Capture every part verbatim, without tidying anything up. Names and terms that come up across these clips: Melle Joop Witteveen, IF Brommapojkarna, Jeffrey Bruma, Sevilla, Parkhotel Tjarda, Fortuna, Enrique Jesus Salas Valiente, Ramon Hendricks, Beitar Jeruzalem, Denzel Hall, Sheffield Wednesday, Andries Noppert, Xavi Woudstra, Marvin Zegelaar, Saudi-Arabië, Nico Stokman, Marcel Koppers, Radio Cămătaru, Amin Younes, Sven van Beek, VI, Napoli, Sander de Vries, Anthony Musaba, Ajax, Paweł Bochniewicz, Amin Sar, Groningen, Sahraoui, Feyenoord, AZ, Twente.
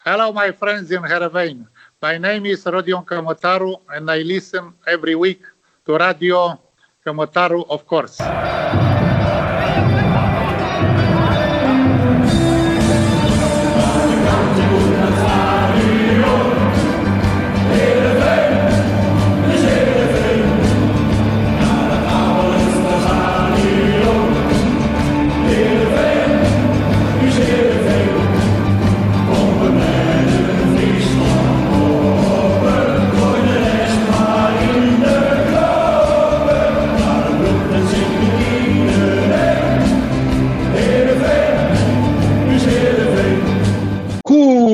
Hello, my friends in Heerenveen. My name is Rodion Cămătaru, and I listen every week to Radio Cămătaru, of course.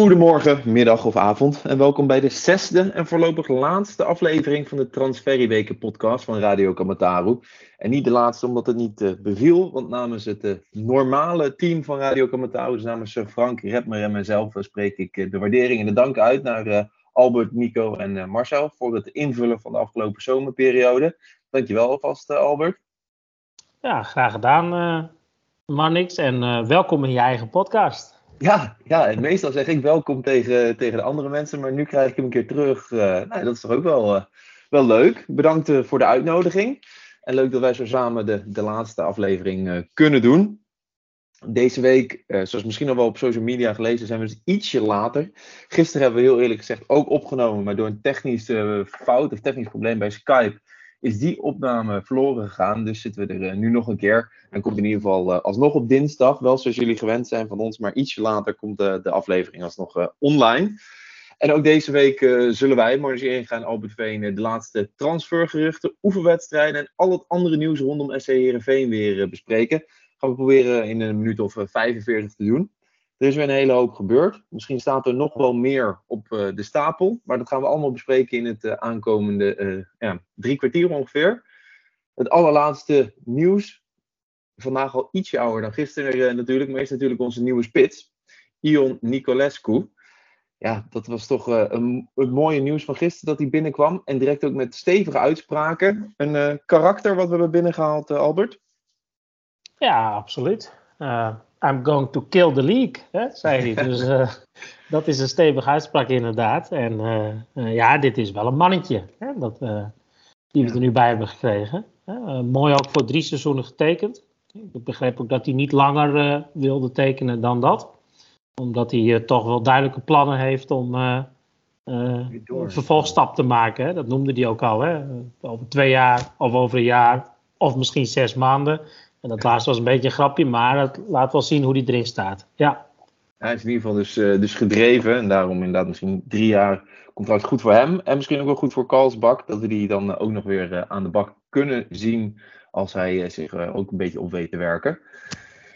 Goedemorgen, middag of avond en welkom bij de zesde en voorlopig laatste aflevering van de Transferrieweken podcast van Radio Cămătaru. En niet de laatste omdat het niet uh, beviel, want namens het uh, normale team van Radio Cămătaru, dus namens uh, Frank, Redmer en mezelf, uh, spreek ik uh, de waardering en de dank uit naar uh, Albert, Nico en uh, Marcel voor het invullen van de afgelopen zomerperiode. Dankjewel alvast uh, Albert. Ja, graag gedaan uh, Marnix en uh, welkom in je eigen podcast. Ja, ja, en meestal zeg ik welkom tegen, tegen de andere mensen, maar nu krijg ik hem een keer terug. Uh, nou, dat is toch ook wel, uh, wel leuk. Bedankt uh, voor de uitnodiging. En leuk dat wij zo samen de, de laatste aflevering uh, kunnen doen. Deze week, uh, zoals misschien al wel op social media gelezen, zijn we dus ietsje later. Gisteren hebben we heel eerlijk gezegd ook opgenomen, maar door een technische uh, fout of technisch probleem bij Skype is die opname verloren gegaan. Dus zitten we er uh, nu nog een keer. En komt in ieder geval uh, alsnog op dinsdag. Wel zoals jullie gewend zijn van ons. Maar ietsje later komt uh, de aflevering alsnog uh, online. En ook deze week uh, zullen wij, Marnix Eeringa en Albert Veen, uh, de laatste transfergeruchten, oefenwedstrijden en al het andere nieuws rondom S C Heerenveen weer uh, bespreken. Gaan we proberen in een minuut of uh, vijfenveertig te doen. Er is weer een hele hoop gebeurd. Misschien staat er nog wel meer op uh, de stapel. Maar dat gaan we allemaal bespreken in het uh, aankomende uh, ja, drie kwartier ongeveer. Het allerlaatste nieuws. Vandaag al ietsje ouder dan gisteren uh, natuurlijk. Maar is natuurlijk onze nieuwe spits. Ion Nicolaescu. Ja, dat was toch uh, een, het mooie nieuws van gisteren dat hij binnenkwam. En direct ook met stevige uitspraken. Een uh, karakter wat we hebben binnengehaald, uh, Albert. Ja, absoluut. Uh... I'm going to kill the league, hè, zei hij. Dus uh, dat is een stevige uitspraak inderdaad. En uh, uh, ja, dit is wel een mannetje, hè, dat, uh, die we er nu bij hebben gekregen. Uh, mooi ook voor drie seizoenen getekend. Ik begreep ook dat hij niet langer uh, wilde tekenen dan dat. Omdat hij uh, toch wel duidelijke plannen heeft om uh, uh, een vervolgstap te maken. Hè. Dat noemde hij ook al. Hè. Over twee jaar, of over een jaar, of misschien zes maanden. En dat laatste was een beetje een grapje, maar het laat wel zien hoe die erin staat. Ja. Hij is in ieder geval dus, uh, dus gedreven. En daarom inderdaad misschien drie jaar contract goed voor hem. En misschien ook wel goed voor Karlsbakk. Dat we die dan ook nog weer uh, aan de bak kunnen zien. Als hij uh, zich uh, ook een beetje op weet te werken.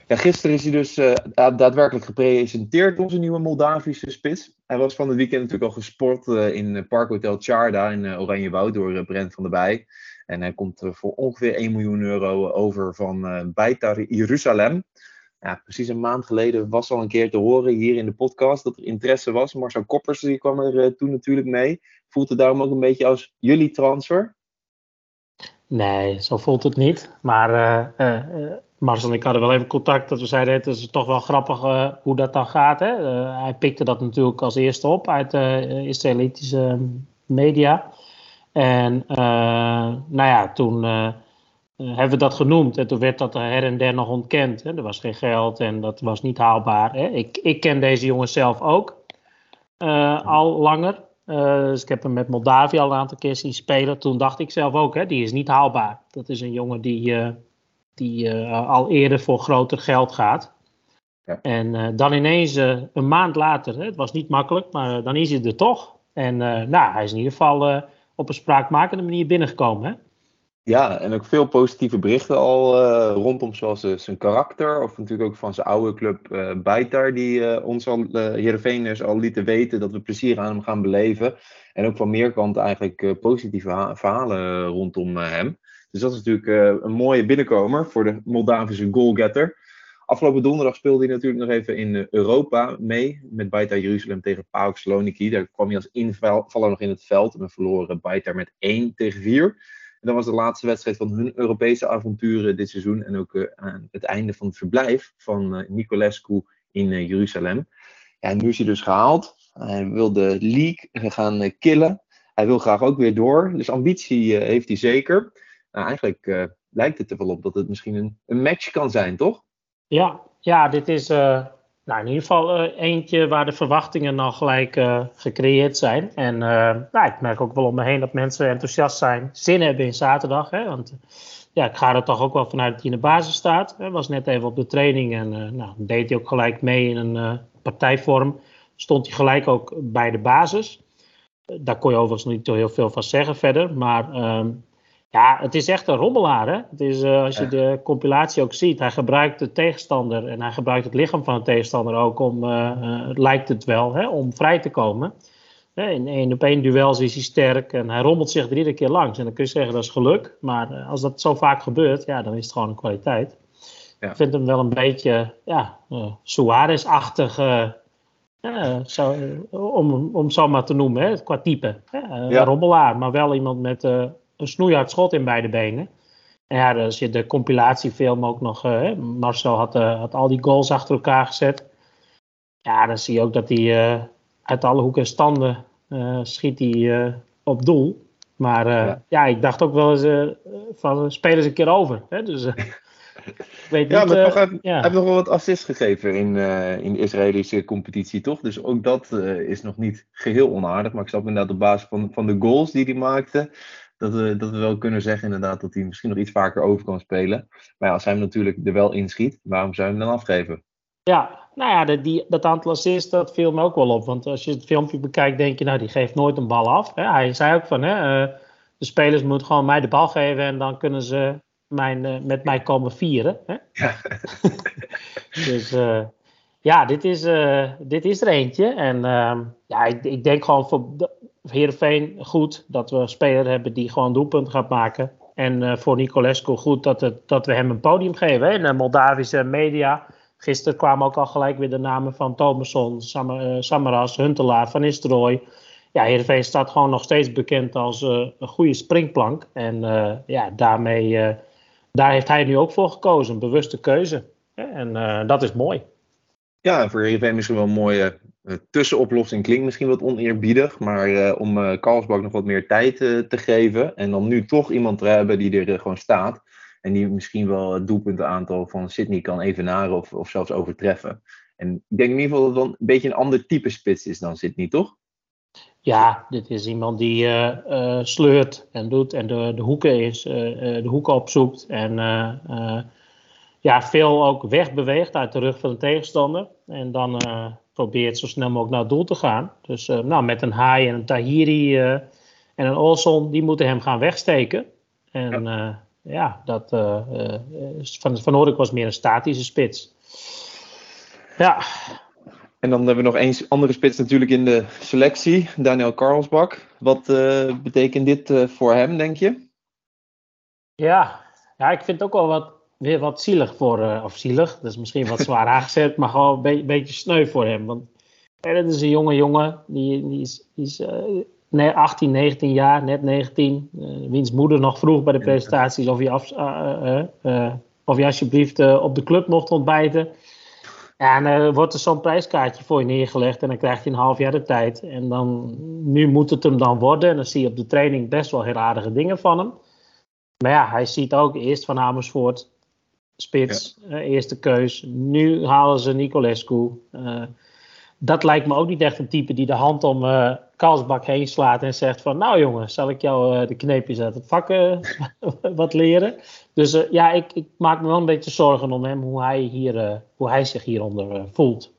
Ja, gisteren is hij dus uh, daadwerkelijk gepresenteerd, onze nieuwe Moldavische spits. Hij was van het weekend natuurlijk al gesport uh, in Parkhotel Tjarda in uh, Oranjewoud door uh, Brent van der Bij. En hij komt voor ongeveer één miljoen euro over van uh, Beitar Jeruzalem. Ja, precies een maand geleden was al een keer te horen hier in de podcast dat er interesse was. Marcel Koppers die kwam er uh, toen natuurlijk mee. Voelt het daarom ook een beetje als jullie transfer? Nee, zo voelt het niet. Maar uh, uh, uh, Marcel en ik hadden wel even contact dat we zeiden het is toch wel grappig uh, hoe dat dan gaat. Hè? Uh, hij pikte dat natuurlijk als eerste op uit uh, Israëlitische media. En uh, nou ja, toen uh, hebben we dat genoemd. En toen werd dat her en der nog ontkend. Hè. Er was geen geld en dat was niet haalbaar. Hè. Ik, ik ken deze jongen zelf ook uh, al langer. Uh, dus ik heb hem met Moldavië al een aantal keer zien spelen. Toen dacht ik zelf ook, hè, die is niet haalbaar. Dat is een jongen die, uh, die uh, al eerder voor groter geld gaat. Ja. En uh, dan ineens uh, een maand later, hè, het was niet makkelijk, maar uh, dan is hij er toch. En uh, nou, hij is in ieder geval Uh, op een spraakmakende manier binnengekomen, hè? Ja, en ook veel positieve berichten al uh, rondom zoals uh, zijn karakter. Of natuurlijk ook van zijn oude club uh, Beitar, die uh, ons al, uh, Heerenveeners al lieten weten dat we plezier aan hem gaan beleven. En ook van meer kanten eigenlijk uh, positieve ha- verhalen rondom uh, hem. Dus dat is natuurlijk uh, een mooie binnenkomer voor de Moldavische goalgetter. Afgelopen donderdag speelde hij natuurlijk nog even in Europa mee met Beitar Jeruzalem tegen P A O K Saloniki. Daar kwam hij als invaller nog in het veld en we verloren Beitar met één tegen vier. En dat was de laatste wedstrijd van hun Europese avonturen dit seizoen en ook uh, aan het einde van het verblijf van uh, Nicolaescu in uh, Jeruzalem. Ja, nu is hij dus gehaald. Hij wil de league gaan killen. Hij wil graag ook weer door. Dus ambitie uh, heeft hij zeker. Nou, eigenlijk uh, lijkt het er wel op dat het misschien een, een match kan zijn, toch? Ja, ja dit is uh, nou, in ieder geval uh, eentje waar de verwachtingen al gelijk uh, gecreëerd zijn. En uh, nou, ik merk ook wel om me heen dat mensen enthousiast zijn. Zin hebben in zaterdag, hè? Want... Ja, ik ga er toch ook wel vanuit dat hij in de basis staat. Hij was net even op de training en uh, nou, deed hij ook gelijk mee in een uh, partijvorm. Stond hij gelijk ook bij de basis. Uh, daar kon je overigens niet heel veel van zeggen verder. Maar um, ja, het is echt een rommelaar. Hè? Het is, uh, als je de compilatie ook ziet, hij gebruikt de tegenstander en hij gebruikt het lichaam van de tegenstander ook om, uh, uh, het lijkt het wel, hè, om vrij te komen. In één op één duels is hij sterk en hij rommelt zich er iedere keer langs. En dan kun je zeggen dat is geluk. Maar als dat zo vaak gebeurt, ja, dan is het gewoon een kwaliteit. Ja. Ik vind hem wel een beetje ja, uh, Suarez-achtig, uh, uh, zo, om, om zo maar te noemen, hè, qua type. Uh, een ja. rommelaar, maar wel iemand met uh, een snoeihard schot in beide benen. En ja, als je de compilatiefilm ook nog... Uh, Marcel had, uh, had al die goals achter elkaar gezet. Ja, dan zie je ook dat hij... Uh, uit alle hoeken en standen uh, schiet hij uh, op doel. Maar uh, ja. ja, ik dacht ook wel eens uh, van spelen ze een keer over. Hè? Dus, uh, ik weet ja, niet, maar uh, toch heb, ja. heb nog wel wat assists gegeven in, uh, in de Israëlische competitie, toch? Dus ook dat uh, is nog niet geheel onaardig. Maar ik snap inderdaad op basis van, van de goals die hij maakte... Dat we, dat we wel kunnen zeggen inderdaad dat hij misschien nog iets vaker over kan spelen. Maar ja, als hij hem natuurlijk er wel inschiet, waarom zou je hem dan afgeven? Ja, nou ja, de, die, dat aantal assists, dat viel me ook wel op. Want als je het filmpje bekijkt, denk je, nou, die geeft nooit een bal af. Hè? Hij zei ook van, hè, uh, de spelers moeten gewoon mij de bal geven en dan kunnen ze mijn, uh, met mij komen vieren. Hè? Ja. dus uh, ja, dit is, uh, dit is er eentje. En uh, ja, ik, ik denk gewoon voor Heerenveen goed dat we een speler hebben die gewoon doelpunt gaat maken. En uh, voor Nicolaescu goed dat, het, dat we hem een podium geven. Hè? In de Moldavische media... Gisteren kwamen ook al gelijk weer de namen van Thomasson, Sam, uh, Samaras, Huntelaar, Van Nistelrooy. Ja, Heerenveen staat gewoon nog steeds bekend als uh, een goede springplank. En uh, ja, daarmee, uh, daar heeft hij nu ook voor gekozen. Een bewuste keuze. En uh, dat is mooi. Ja, en voor Heerenveen misschien wel een mooie uh, tussenoplossing. Klinkt misschien wat oneerbiedig. Maar uh, om uh, Karlsbakk nog wat meer tijd uh, te geven. En dan nu toch iemand te hebben die er uh, gewoon staat. En die misschien wel het doelpuntenaantal van Sydney kan evenaren of, of zelfs overtreffen. En ik denk in ieder geval dat het wel een beetje een ander type spits is dan Sydney, toch? Ja, dit is iemand die uh, uh, sleurt en doet en de, de, hoeken, is, uh, uh, de hoeken opzoekt. En uh, uh, ja, veel ook wegbeweegt uit de rug van de tegenstander. En dan uh, probeert zo snel mogelijk naar het doel te gaan. Dus uh, nou, met een Haaien en een Tahiri uh, en een Olsen, die moeten hem gaan wegsteken. En... Ja. Uh, Ja, dat, uh, uh, van, van Oorlijk was meer een statische spits. Ja. En dan hebben we nog één andere spits natuurlijk in de selectie. Daniel Karlsbakk. Wat uh, betekent dit uh, voor hem, denk je? Ja, ja ik vind het ook wel wat, weer wat zielig voor... Uh, of zielig, dat is misschien wat zwaar aangezet. Maar gewoon een be- beetje sneu voor hem. Want ja, dat is een jonge jongen. Die, die is... Die is uh, achttien, negentien jaar, net negentien. Uh, wiens moeder nog vroeg bij de presentaties of je, af, uh, uh, uh, of je alsjeblieft uh, op de club mocht ontbijten. En dan uh, wordt er zo'n prijskaartje voor je neergelegd en dan krijg je een half jaar de tijd. En dan, nu moet het hem dan worden. En dan zie je op de training best wel heel aardige dingen van hem. Maar ja, hij ziet ook eerst van Amersfoort, spits, ja. uh, eerste keus. Nu halen ze Nicolaescu. Uh, Dat lijkt me ook niet echt een type die de hand om uh, Karlsbakk heen slaat en zegt van... Nou jongen, zal ik jou uh, de kneepjes uit het vak uh, wat leren? Dus uh, ja, ik, ik maak me wel een beetje zorgen om hem, hoe hij, hier, uh, hoe hij zich hieronder uh, voelt.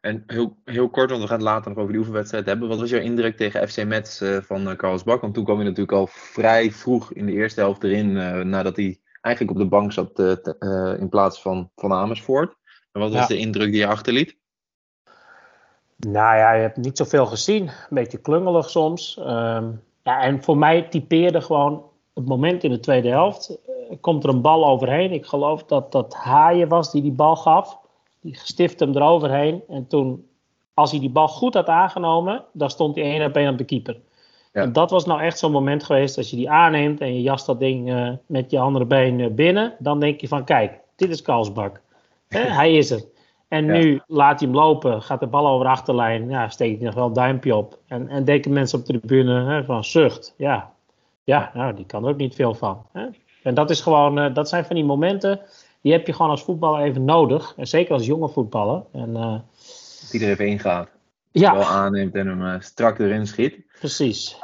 En heel, heel kort, want we gaan het later nog over die oefenwedstrijd hebben. Wat was jouw indruk tegen F C Metz uh, van uh, Karlsbakk? Want toen kwam hij natuurlijk al vrij vroeg in de eerste helft erin... Uh, nadat hij eigenlijk op de bank zat uh, t- uh, in plaats van, van Amersfoort. En wat was ja. de indruk die je achterliet? Nou ja, je hebt niet zoveel gezien. Een beetje klungelig soms. Um, ja, en voor mij typeerde gewoon het moment in de tweede helft. Uh, komt er een bal overheen. Ik geloof dat dat Haaien was die die bal gaf. Die stift hem eroverheen. En toen, als hij die bal goed had aangenomen, dan stond hij één op één op de keeper. Ja. En dat was nou echt zo'n moment geweest. Als je die aanneemt en je jast dat ding uh, met je andere been binnen. Dan denk je van, kijk, dit is Karlsbakk. He, hij is er. En ja. nu laat hij hem lopen, gaat de bal over de achterlijn, ja, steekt hij nog wel een duimpje op. En, en denken mensen op de tribune hè, van zucht. Ja, ja nou, die kan er ook niet veel van. Hè? En dat, is gewoon, uh, dat zijn van die momenten, die heb je gewoon als voetballer even nodig. En zeker als jonge voetballer. En, uh, die er even ingaat. Ja. Wel aanneemt en hem uh, strak erin schiet. Precies.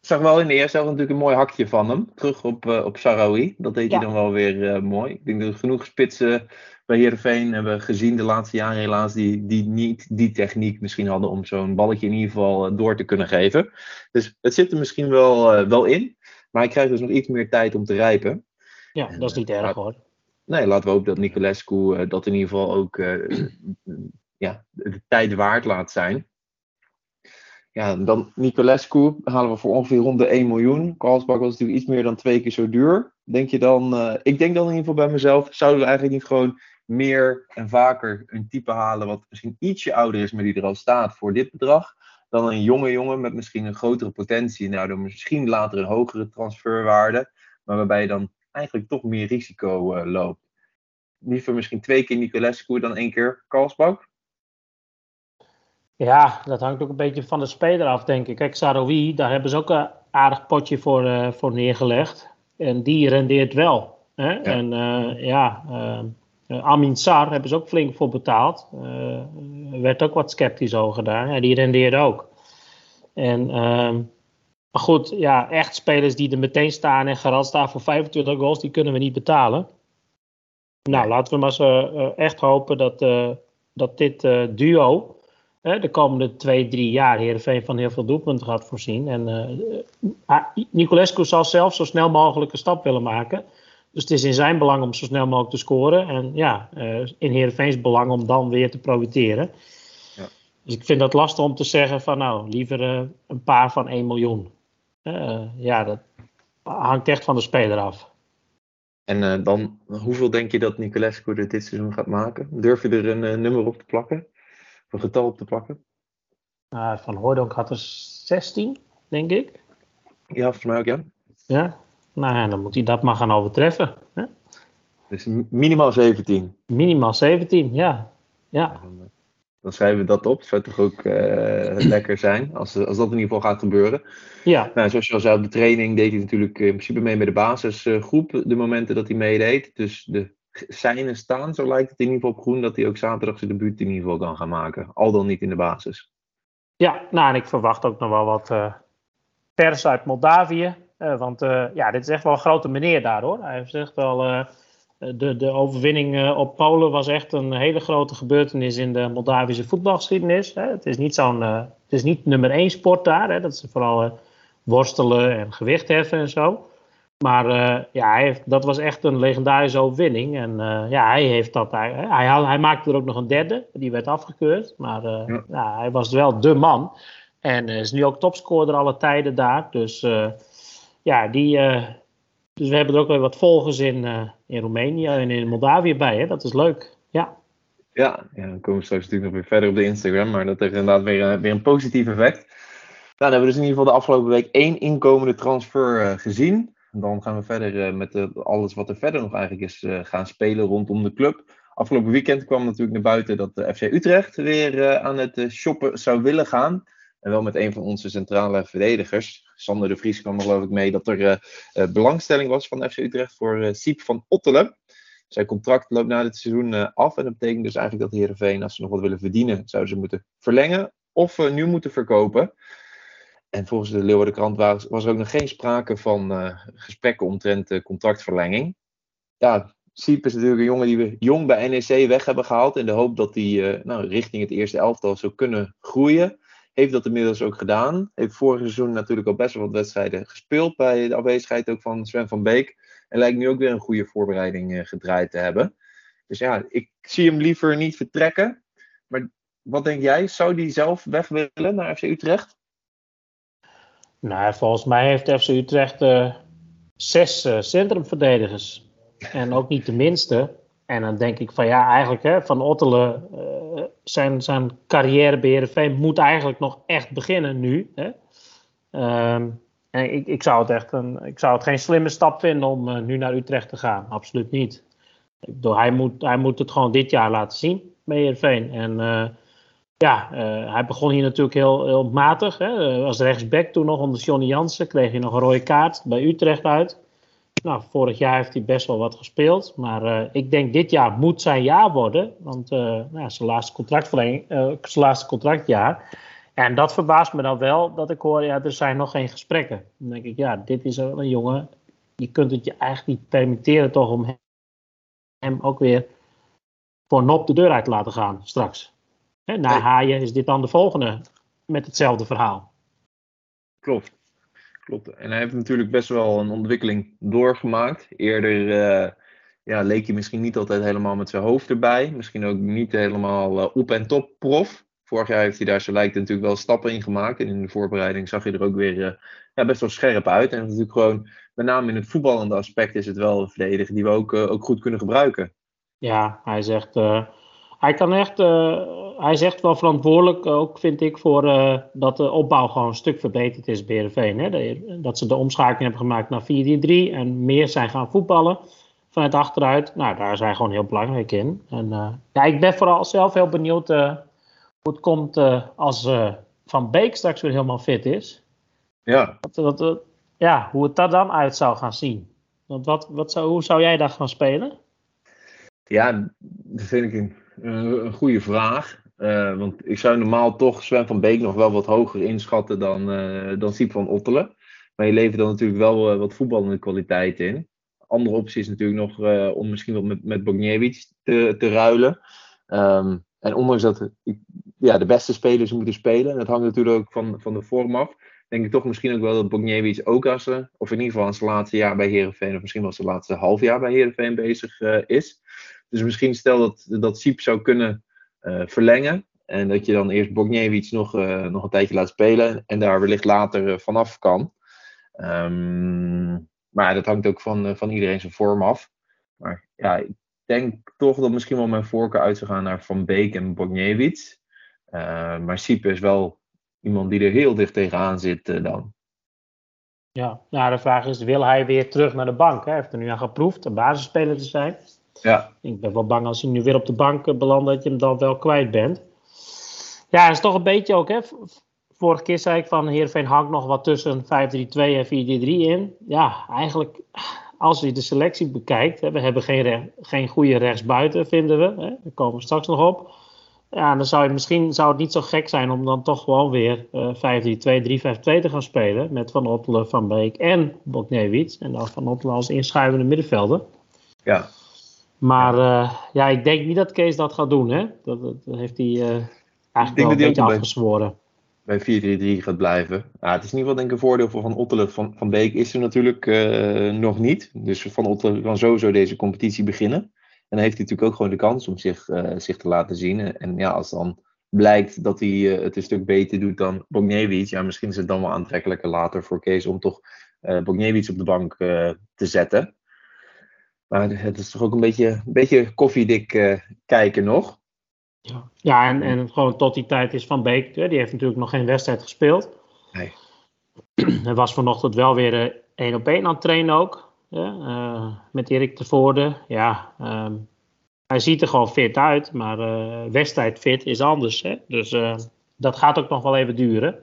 Ik zag wel in de eerste helft natuurlijk een mooi hakje van hem. Terug op, uh, op Sahraoui. Dat deed ja. hij dan wel weer uh, mooi. Ik denk dat er genoeg spitsen bij Heerenveen hebben gezien de laatste jaren helaas. Die, die niet die techniek misschien hadden om zo'n balletje in ieder geval uh, door te kunnen geven. Dus het zit er misschien wel, uh, wel in. Maar hij krijgt dus nog iets meer tijd om te rijpen. Ja, en, dat is niet uh, erg hoor. Nee, laten we hopen dat Nicolaescu uh, dat in ieder geval ook uh, ja, de tijd waard laat zijn. Ja, dan Nicolaescu halen we voor ongeveer rond de één miljoen. Karlsbakk was natuurlijk iets meer dan twee keer zo duur. Denk je dan, uh, ik denk dan in ieder geval bij mezelf, zouden we eigenlijk niet gewoon meer en vaker een type halen wat misschien ietsje ouder is, maar die er al staat voor dit bedrag, dan een jonge jongen met misschien een grotere potentie. Nou, dan misschien later een hogere transferwaarde, maar waarbij je dan eigenlijk toch meer risico uh, loopt. Liever misschien twee keer Nicolaescu dan één keer Karlsbakk. Ja, dat hangt ook een beetje van de speler af, denk ik. Kijk, Sahraoui, daar hebben ze ook een aardig potje voor, uh, voor neergelegd. En die rendeert wel. Hè? Ja. En uh, ja, uh, Amin Sar hebben ze ook flink voor betaald. Er uh, werd ook wat sceptisch over gedaan. Ja, die rendeerde ook. En, uh, maar goed, ja, echt spelers die er meteen staan en garant staan voor vijfentwintig goals, die kunnen we niet betalen. Nou, laten we maar eens, uh, echt hopen dat, uh, dat dit uh, duo de komende twee, drie jaar Heerenveen van heel veel doelpunten gaat voorzien. En uh, Nicolaescu zal zelf zo snel mogelijk een stap willen maken. Dus het is in zijn belang om zo snel mogelijk te scoren. En ja, uh, in Heerenveens belang om dan weer te profiteren. Ja. Dus ik vind dat lastig om te zeggen van nou, liever uh, een paar van één miljoen. Uh, ja, dat hangt echt van de speler af. En uh, dan, hoeveel denk je dat Nicolaescu er dit seizoen gaat maken? Durf je er een uh, nummer op te plakken? Een getal op te pakken? Uh, van Hooydonk had er zestien, denk ik. Ja, volgens mij ook, ja. Ja, nou ja, dan moet hij dat maar gaan overtreffen. Hè? Dus minimaal zeventien? Minimaal zeventien, ja. ja. Dan, dan schrijven we dat op. Het zou toch ook uh, lekker zijn, als, als dat in ieder geval gaat gebeuren. Ja. Nou, zoals je al zei, op de training deed hij natuurlijk in principe mee met de basisgroep. De momenten dat hij meedeed, dus de zijnen staan, zo lijkt het in ieder geval op groen dat hij ook zaterdag zijn debuut in ieder geval kan gaan maken. Al dan niet in de basis. Ja, nou en ik verwacht ook nog wel wat uh, pers uit Moldavië. Uh, want uh, ja, dit is echt wel een grote meneer daar hoor. Hij heeft echt wel, uh, de, de overwinning uh, op Polen was echt een hele grote gebeurtenis in de Moldavische voetbalgeschiedenis. Hè. Het is niet zo'n, uh, het is niet nummer één sport daar. Hè. Dat is vooral uh, worstelen en gewicht heffen en zo. Maar uh, ja, hij heeft, dat was echt een legendarische overwinning. En uh, ja, hij heeft dat. Hij, hij, hij maakte er ook nog een derde. Die werd afgekeurd. Maar uh, ja. Ja, hij was wel de man. En uh, is nu ook topscorer alle tijden daar. Dus uh, ja, die. Uh, dus we hebben er ook weer wat volgers in, uh, in Roemenië en in Moldavië bij. Hè? Dat is leuk. Ja. Ja, ja, dan komen we straks natuurlijk nog weer verder op de Instagram. Maar dat heeft inderdaad weer, weer een positief effect. Nou, dan hebben we dus in ieder geval de afgelopen week één inkomende transfer uh, gezien. Dan gaan we verder met alles wat er verder nog eigenlijk is gaan spelen rondom de club. Afgelopen weekend kwam natuurlijk naar buiten dat de F C Utrecht weer aan het shoppen zou willen gaan. En wel met een van onze centrale verdedigers. Sander de Vries kwam er geloof ik mee dat er belangstelling was van de F C Utrecht voor Syb van Ottele. Zijn contract loopt na dit seizoen af. En dat betekent dus eigenlijk dat Heerenveen, als ze nog wat willen verdienen, zouden ze moeten verlengen of nu moeten verkopen. En volgens de Leeuwardenkrant was, was er ook nog geen sprake van uh, gesprekken omtrent uh, contractverlenging. Ja, Syb is natuurlijk een jongen die we jong bij N E C weg hebben gehaald. In de hoop dat hij uh, nou, richting het eerste elftal zou kunnen groeien. Heeft dat inmiddels ook gedaan. Heeft vorig seizoen natuurlijk al best wel wat wedstrijden gespeeld. Bij de afwezigheid ook van Sven van Beek. En lijkt nu ook weer een goede voorbereiding uh, gedraaid te hebben. Dus ja, ik zie hem liever niet vertrekken. Maar wat denk jij? Zou die zelf weg willen naar F C Utrecht? Nou, volgens mij heeft F C Utrecht uh, zes uh, centrumverdedigers. En ook niet de minste. En dan denk ik van ja, eigenlijk hè, Van Ottele, uh, zijn, zijn carrière bij Heerenveen moet eigenlijk nog echt beginnen nu. Hè. Um, en ik, ik, zou het echt een, ik zou het geen slimme stap vinden om uh, nu naar Utrecht te gaan. Absoluut niet. Ik bedoel, hij, moet, hij moet het gewoon dit jaar laten zien. bij Heerenveen. En uh, ja, uh, hij begon hier natuurlijk heel, heel matig. Hè. Als rechtsback toen nog onder Johnny Jansen kreeg hij nog een rode kaart bij Utrecht uit. Nou, vorig jaar heeft hij best wel wat gespeeld. Maar uh, ik denk dit jaar moet zijn jaar worden. Want uh, nou, zijn laatste contractverlenging, uh, zijn laatste contractjaar. En dat verbaast me dan wel. Dat ik hoor, ja, er zijn nog geen gesprekken. Dan denk ik, ja, dit is wel een jongen. Je kunt het je eigenlijk niet permitteren toch om hem ook weer voor Nop de deur uit te laten gaan straks. Hè, na Haaien is dit dan de volgende. Met hetzelfde verhaal. Klopt. Klopt. En hij heeft natuurlijk best wel een ontwikkeling doorgemaakt. Eerder uh, ja, leek hij misschien niet altijd helemaal met zijn hoofd erbij. Misschien ook niet helemaal uh, op en top prof. Vorig jaar heeft hij daar zo lijkt natuurlijk wel stappen in gemaakt. En in de voorbereiding zag hij er ook weer uh, ja, best wel scherp uit. En natuurlijk gewoon, met name in het voetballende aspect is het wel een verdediger die we ook, uh, ook goed kunnen gebruiken. Ja, hij zegt... Uh... Hij kan echt, uh, hij is echt wel verantwoordelijk, ook vind ik, voor uh, dat de opbouw gewoon een stuk verbeterd is bij Heerenveen, hè? De, dat ze de omschakeling hebben gemaakt naar vier drie drie en meer zijn gaan voetballen vanuit achteruit. Nou, daar zijn gewoon heel belangrijk in. En, uh, ja, ik ben vooral zelf heel benieuwd uh, hoe het komt uh, als uh, Van Beek straks weer helemaal fit is. Ja. Dat, dat, ja, hoe het daar dan uit zou gaan zien. Want wat, wat zou, hoe zou jij daar gaan spelen? Ja, dat vind ik een... Uh, een goede vraag. Uh, want ik zou normaal toch Sven van Beek nog wel wat hoger inschatten dan, uh, dan Syb van Ottele. Maar je levert dan natuurlijk wel uh, wat voetballende kwaliteit in. Andere optie is natuurlijk nog uh, om misschien wat met, met Bochniewicz te, te ruilen. Um, en ondanks dat ja, de beste spelers moeten spelen. En dat hangt natuurlijk ook van, van de vorm af. Denk ik toch misschien ook wel dat Bochniewicz ook als ze, of in ieder geval aan zijn laatste jaar bij Heerenveen, of misschien wel zijn laatste half jaar bij Heerenveen bezig uh, is. Dus misschien stel dat, dat Syb zou kunnen uh, verlengen. En dat je dan eerst Bochniewicz nog, uh, nog een tijdje laat spelen. En daar wellicht later uh, vanaf kan. Um, maar dat hangt ook van, uh, van iedereen zijn vorm af. Maar ja, ik denk toch dat misschien wel mijn voorkeur uit zou gaan naar Van Beek en Bochniewicz. Uh, maar Syb is wel iemand die er heel dicht tegenaan zit uh, dan. Ja, nou de vraag is, wil hij weer terug naar de bank? Hè? Hij heeft er nu aan geproefd een basisspeler te zijn. Ja. Ik ben wel bang als hij nu weer op de bank belandt dat je hem dan wel kwijt bent. Ja, dat is toch een beetje ook, hè. Vorige keer zei ik van Heerenveen hangt nog wat tussen vijf drie twee en vier drie drie in. Ja, eigenlijk als je de selectie bekijkt, hè, we hebben geen, re- geen goede rechtsbuiten vinden we. Hè, daar komen we straks nog op. Ja, dan zou je misschien zou het niet zo gek zijn om dan toch gewoon weer uh, vijf drie twee, drie vijf twee te gaan spelen met Van Ottele, Van Beek en Bochniewicz. En dan Van Ottele als inschuivende middenvelder. Ja. Maar uh, ja, ik denk niet dat Kees dat gaat doen, hè? Dat, dat heeft hij uh, eigenlijk wel een beetje afgezworen. Bij vier drie drie gaat blijven. Ja, het is in ieder geval denk ik een voordeel voor Van Ottele. Van, van Beek is er natuurlijk uh, nog niet. Dus Van Ottele kan sowieso deze competitie beginnen. En dan heeft hij natuurlijk ook gewoon de kans om zich, uh, zich te laten zien. En ja, als dan blijkt dat hij uh, het een stuk beter doet dan Bochniewicz. Ja, misschien is het dan wel aantrekkelijker later voor Kees om toch uh, Bochniewicz op de bank uh, te zetten. Maar het is toch ook een beetje, een beetje koffiedik uh, kijken nog. Ja, ja en, en gewoon tot die tijd is Van Beek, die heeft natuurlijk nog geen wedstrijd gespeeld. Nee. Hij was vanochtend wel weer één op één aan het trainen ook. Ja, uh, met Erik de Voorde. Ja, um, hij ziet er gewoon fit uit, maar uh, wedstrijd fit is anders. Hè? Dus uh, dat gaat ook nog wel even duren.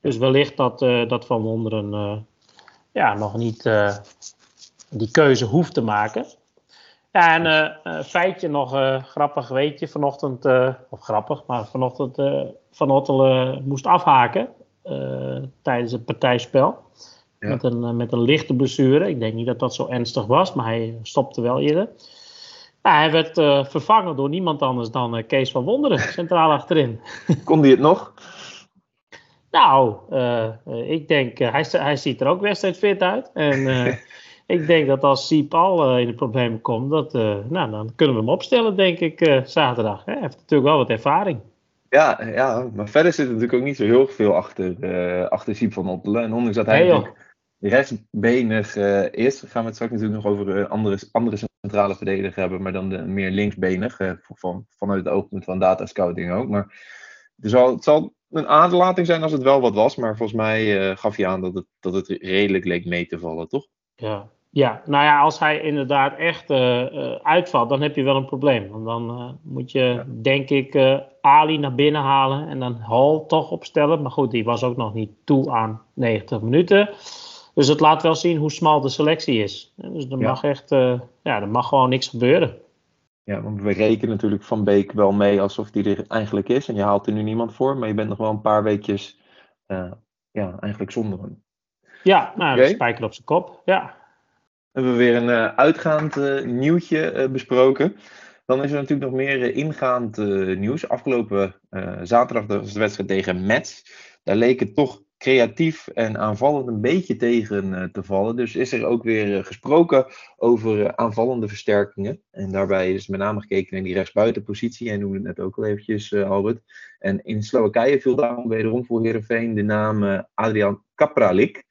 Dus wellicht dat, uh, dat Van Wonderen uh, ja, nog niet... Uh, die keuze hoeft te maken. Ja, en uh, uh, feitje nog, uh, grappig weetje, vanochtend, uh, of grappig, maar vanochtend uh, Van Ottele moest afhaken uh, tijdens het partijspel. Ja. Met, een, uh, met een lichte blessure. Ik denk niet dat dat zo ernstig was, maar hij stopte wel eerder. Ja, hij werd uh, vervangen door niemand anders dan uh, Kees van Wonderen, centraal achterin. Kon hij het nog? Nou, uh, uh, ik denk, uh, hij, hij ziet er ook wedstrijd fit uit. En... Uh, Ik denk dat als Syb al uh, in de problemen komt, dat, uh, nou, dan kunnen we hem opstellen, denk ik, uh, zaterdag. Hè? Hij heeft natuurlijk wel wat ervaring. Ja, ja, maar verder zit er natuurlijk ook niet zo heel veel achter, uh, achter Syb van Ottele. En ondanks dat hij hey, rechtsbenig uh, is, gaan we het straks natuurlijk nog over uh, andere, andere centrale verdediger hebben, maar dan de meer linksbenig, uh, van, vanuit het oogpunt van data scouting ook. Maar er zal, het zal een aderlating zijn als het wel wat was, maar volgens mij uh, gaf je aan dat het, dat het redelijk leek mee te vallen, toch? Ja, Ja, nou ja, als hij inderdaad echt uh, uitvalt, dan heb je wel een probleem. Want dan uh, moet je, ja. denk ik, uh, Ali naar binnen halen en dan Hall toch opstellen. Maar goed, die was ook nog niet toe aan negentig minuten. Dus het laat wel zien hoe smal de selectie is. Dus er ja. mag echt, uh, ja, er mag gewoon niks gebeuren. Ja, want we rekenen natuurlijk Van Beek wel mee alsof die er eigenlijk is. En je haalt er nu niemand voor, maar je bent nog wel een paar weekjes uh, ja, eigenlijk zonder hem. Ja, nou, okay. Spijker op zijn kop, ja. Hebben we weer een uh, uitgaand uh, nieuwtje uh, besproken. Dan is er natuurlijk nog meer uh, ingaand uh, nieuws. Afgelopen uh, zaterdag was de wedstrijd tegen Metz. Daar leek het toch creatief en aanvallend een beetje tegen uh, te vallen. Dus is er ook weer uh, gesproken over uh, aanvallende versterkingen. En daarbij is met name gekeken naar die rechtsbuitenpositie. Jij noemde het net ook al eventjes, uh, Albert. En in Slowakije viel daarom wederom voor Heerenveen de naam uh, Adrian Kaprálik.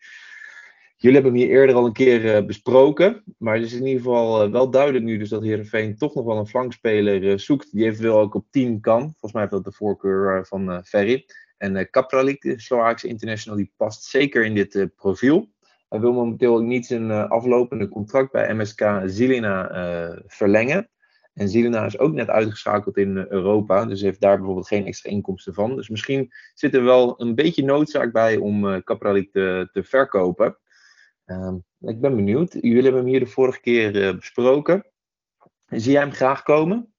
Jullie hebben hem hier eerder al een keer uh, besproken. Maar het is in ieder geval uh, wel duidelijk nu dus dat Heerenveen toch nog wel een flankspeler uh, zoekt. Die eventueel ook op tien kan. Volgens mij heeft dat de voorkeur uh, van uh, Ferry. En uh, Kaprálik, de Slovaakse international, die past zeker in dit uh, profiel. Hij wil momenteel niet zijn uh, aflopende contract bij M S K Žilina uh, verlengen. En Žilina is ook net uitgeschakeld in uh, Europa. Dus heeft daar bijvoorbeeld geen extra inkomsten van. Dus misschien zit er wel een beetje noodzaak bij om uh, Kaprálik te, te verkopen. Um, ik ben benieuwd. Jullie hebben hem hier de vorige keer uh, besproken. Zie jij hem graag komen?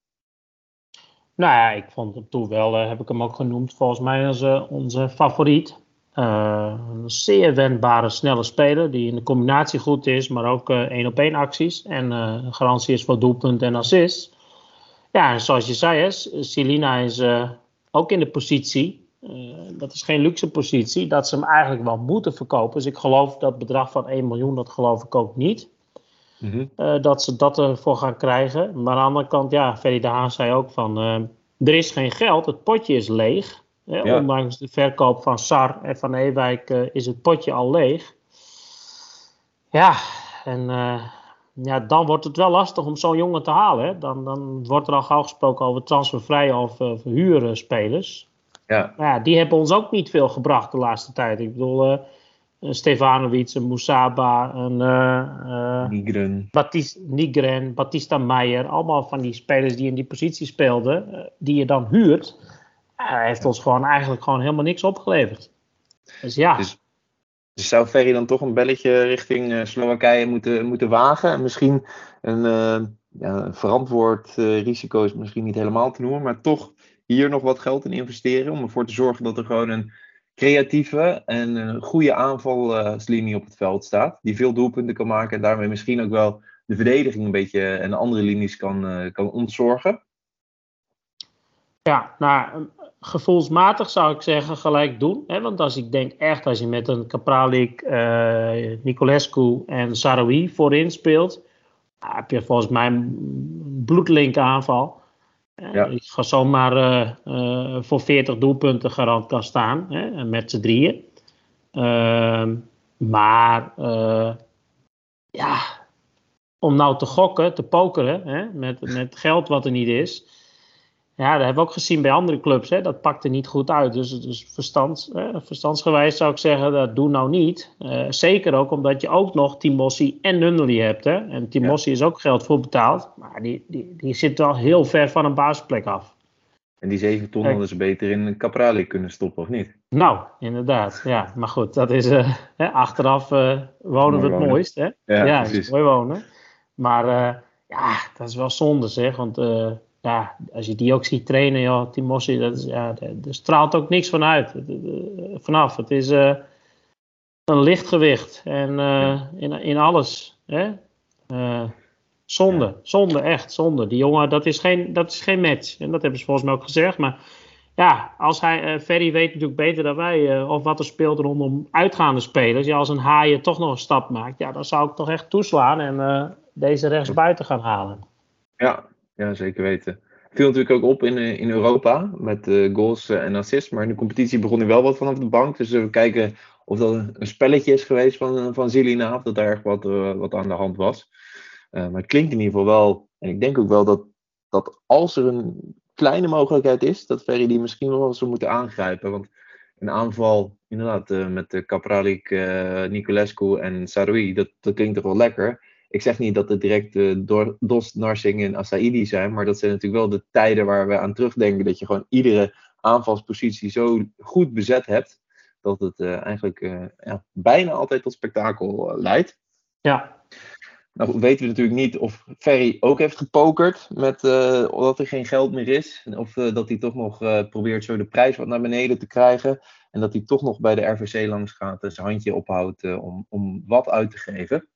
Nou ja, ik vond hem toen wel, uh, heb ik hem ook genoemd, volgens mij als uh, onze favoriet. Uh, een zeer wendbare, snelle speler die in de combinatie goed is, maar ook één-op-één uh, acties. En uh, garantie is voor doelpunt en assist. Ja, en zoals je zei, Žilina is uh, ook in de positie. Uh, dat is geen luxe positie, dat ze hem eigenlijk wel moeten verkopen. Dus ik geloof dat bedrag van één miljoen, dat geloof ik ook niet. Mm-hmm. Uh, dat ze dat ervoor gaan krijgen. Maar aan de andere kant, ja, Ferry de Haan zei ook van, uh, er is geen geld, het potje is leeg. Hè, ja. Ondanks de verkoop van Sar en Van Ewijk uh, is het potje al leeg. Ja, en uh, ja, dan wordt het wel lastig om zo'n jongen te halen. Hè. Dan, dan wordt er al gauw gesproken over transfervrije of uh, huurspelers. Ja. Ja, die hebben ons ook niet veel gebracht de laatste tijd. Ik bedoel, uh, Stefanovic, een Moussaba, een uh, Nigren. Batista, Nigren, Batista Meijer. Allemaal van die spelers die in die positie speelden, uh, die je dan huurt. Uh, heeft ja. ons gewoon eigenlijk gewoon helemaal niks opgeleverd. Dus ja. Dus, dus zou Ferry dan toch een belletje richting uh, Slowakije moeten, moeten wagen? En misschien een uh, ja, verantwoord uh, risico is misschien niet helemaal te noemen, maar toch hier nog wat geld in investeren om ervoor te zorgen dat er gewoon een creatieve en een goede aanvalslinie op het veld staat. Die veel doelpunten kan maken en daarmee misschien ook wel de verdediging een beetje en andere linies kan, kan ontzorgen. Ja, nou, gevoelsmatig zou ik zeggen gelijk doen. Hè? Want als ik denk echt, als je met een Kaprálik, uh, Nicolaescu en Sahraoui voorin speelt, nou, heb je volgens mij een bloedlinke aanval. Ja. Ik ga zomaar uh, uh, voor veertig doelpunten garant kan staan, hè, met z'n drieën. Uh, maar uh, ja, om nou te gokken, te pokeren, hè, met, met geld wat er niet is. Ja, dat hebben we ook gezien bij andere clubs. Hè, dat pakt er niet goed uit. Dus, dus verstand, hè, verstandsgewijs zou ik zeggen, dat doe nou niet. Uh, zeker ook omdat je ook nog Timossi en Nunnely hebt. Hè. En Timossi ja. is ook geld voor betaald. Maar die, die, die zit wel heel ver van een basisplek af. En die zeven ton hadden ze beter in een Kaprálik kunnen stoppen, of niet? Nou, inderdaad. Ja, maar goed, dat is uh, hè, achteraf uh, wonen we het wonen. mooist. Hè? Ja, ja, precies. Mooi wonen. Maar uh, ja, dat is wel zonde, zeg. Want Uh, ja, als je die ook ziet trainen, joh, Timossi, dat is, ja, er straalt ook niks vanuit. Vanaf, het is uh, een lichtgewicht en uh, ja. in, in alles. Hè? Uh, zonde, ja. zonde, echt zonde. Die jongen, dat is, geen, dat is geen match. En dat hebben ze volgens mij ook gezegd. Maar ja, als hij, uh, Ferry weet natuurlijk beter dan wij uh, of wat er speelt rondom uitgaande spelers. Ja, als een Haaien toch nog een stap maakt, ja, dan zou ik toch echt toeslaan en uh, deze rechtsbuiten gaan halen. Ja. Ja, zeker weten. Viel natuurlijk ook op in, in Europa met uh, goals uh, en assists. Maar in de competitie begon hij wel wat vanaf de bank. Dus uh, we kijken of dat een spelletje is geweest van, van Žilina. Of dat daar echt wat, uh, wat aan de hand was. Uh, maar het klinkt in ieder geval wel. En ik denk ook wel dat, dat als er een kleine mogelijkheid is, dat Ferry die misschien wel zou moeten aangrijpen. Want een aanval inderdaad uh, met Kaprálik, uh, Nicolescu en Sahraoui, dat, dat klinkt toch wel lekker. Ik zeg niet dat het direct uh, Dor- Dost, Narsing en Asaidi zijn. Maar dat zijn natuurlijk wel de tijden waar we aan terugdenken. Dat je gewoon iedere aanvalspositie zo goed bezet hebt. Dat het uh, eigenlijk uh, ja, bijna altijd tot spektakel uh, leidt. Ja. Nou weten we natuurlijk niet of Ferry ook heeft gepokerd. Met, uh, dat er geen geld meer is. Of uh, dat hij toch nog uh, probeert zo de prijs wat naar beneden te krijgen. En dat hij toch nog bij de R V C langs gaat. Uh, zijn handje ophoudt uh, om, om wat uit te geven.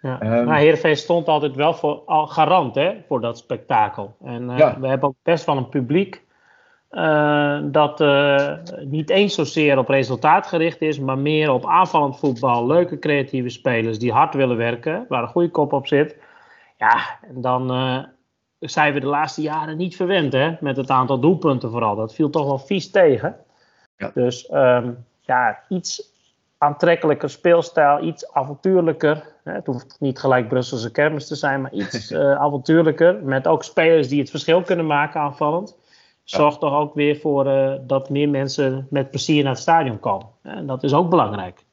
Ja. Um, maar Heerenveen stond altijd wel voor, al garant hè, voor dat spektakel. En uh, ja. we hebben ook best wel een publiek uh, dat uh, niet eens zozeer op resultaat gericht is, maar meer op aanvallend voetbal. Leuke creatieve spelers die hard willen werken, waar een goede kop op zit. Ja, en dan uh, zijn we de laatste jaren niet verwend hè, met het aantal doelpunten vooral. Dat viel toch wel vies tegen. Ja. Dus um, ja, iets aantrekkelijker speelstijl, iets avontuurlijker. Het hoeft niet gelijk Brusselse kermis te zijn, maar iets uh, avontuurlijker. Met ook spelers die het verschil kunnen maken aanvallend. Zorgt ja. toch ook weer voor uh, dat meer mensen met plezier naar het stadion komen. En dat is ook belangrijk.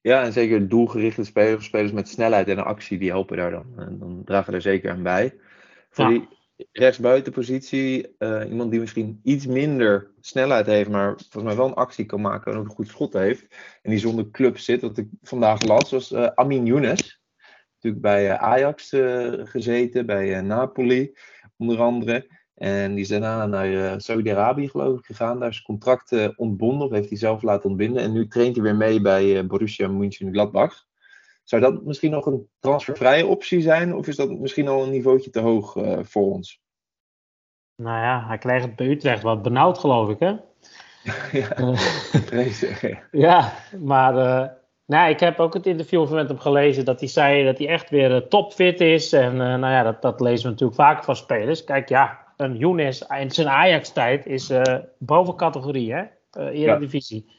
Ja, en zeker doelgerichte spelers, spelers met snelheid en actie, die helpen daar dan. En dan dragen er zeker aan bij. Voor ja. die rechtsbuitenpositie, uh, iemand die misschien iets minder snelheid heeft, maar volgens mij wel een actie kan maken en ook een goed schot heeft. En die zonder club zit, wat ik vandaag las, was uh, Amin Younes. Natuurlijk bij uh, Ajax uh, gezeten, bij uh, Napoli onder andere. En die is daarna naar uh, Saudi-Arabië geloof ik gegaan. Daar is zijn contract uh, ontbonden, of heeft hij zelf laten ontbinden. En nu traint hij weer mee bij uh, Borussia Mönchengladbach. Zou dat misschien nog een transfervrije optie zijn? Of is dat misschien al een niveautje te hoog uh, voor ons? Nou ja, hij kreeg het bij Utrecht wat benauwd, geloof ik, hè? ja, uh, vreselijk, ja. ja, maar uh, nou, ik heb ook het interview van hem gelezen dat hij zei dat hij echt weer uh, topfit is. En uh, nou ja, dat, dat lezen we natuurlijk vaak van spelers. Kijk, ja, een Younes in zijn Ajax-tijd is uh, bovencategorie, hè? Uh, Eredivisie. Ja.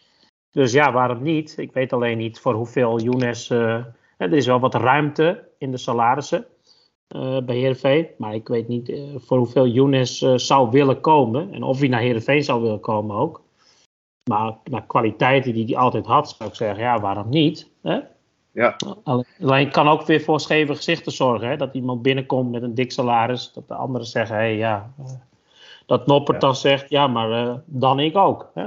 Dus ja, waarom niet? Ik weet alleen niet voor hoeveel Younes... Uh, er is wel wat ruimte in de salarissen uh, bij Heerenveen. Maar ik weet niet uh, voor hoeveel Younes uh, zou willen komen. En of hij naar Heerenveen zou willen komen ook. Maar naar kwaliteiten die hij altijd had, zou ik zeggen, ja, waarom niet? Hè? Ja. Alleen kan ook weer voor scheve gezichten zorgen. Hè? Dat iemand binnenkomt met een dik salaris. Dat de anderen zeggen, hé, hey, ja... Uh, dat Noppert dan zegt, ja, maar uh, dan ik ook, hè?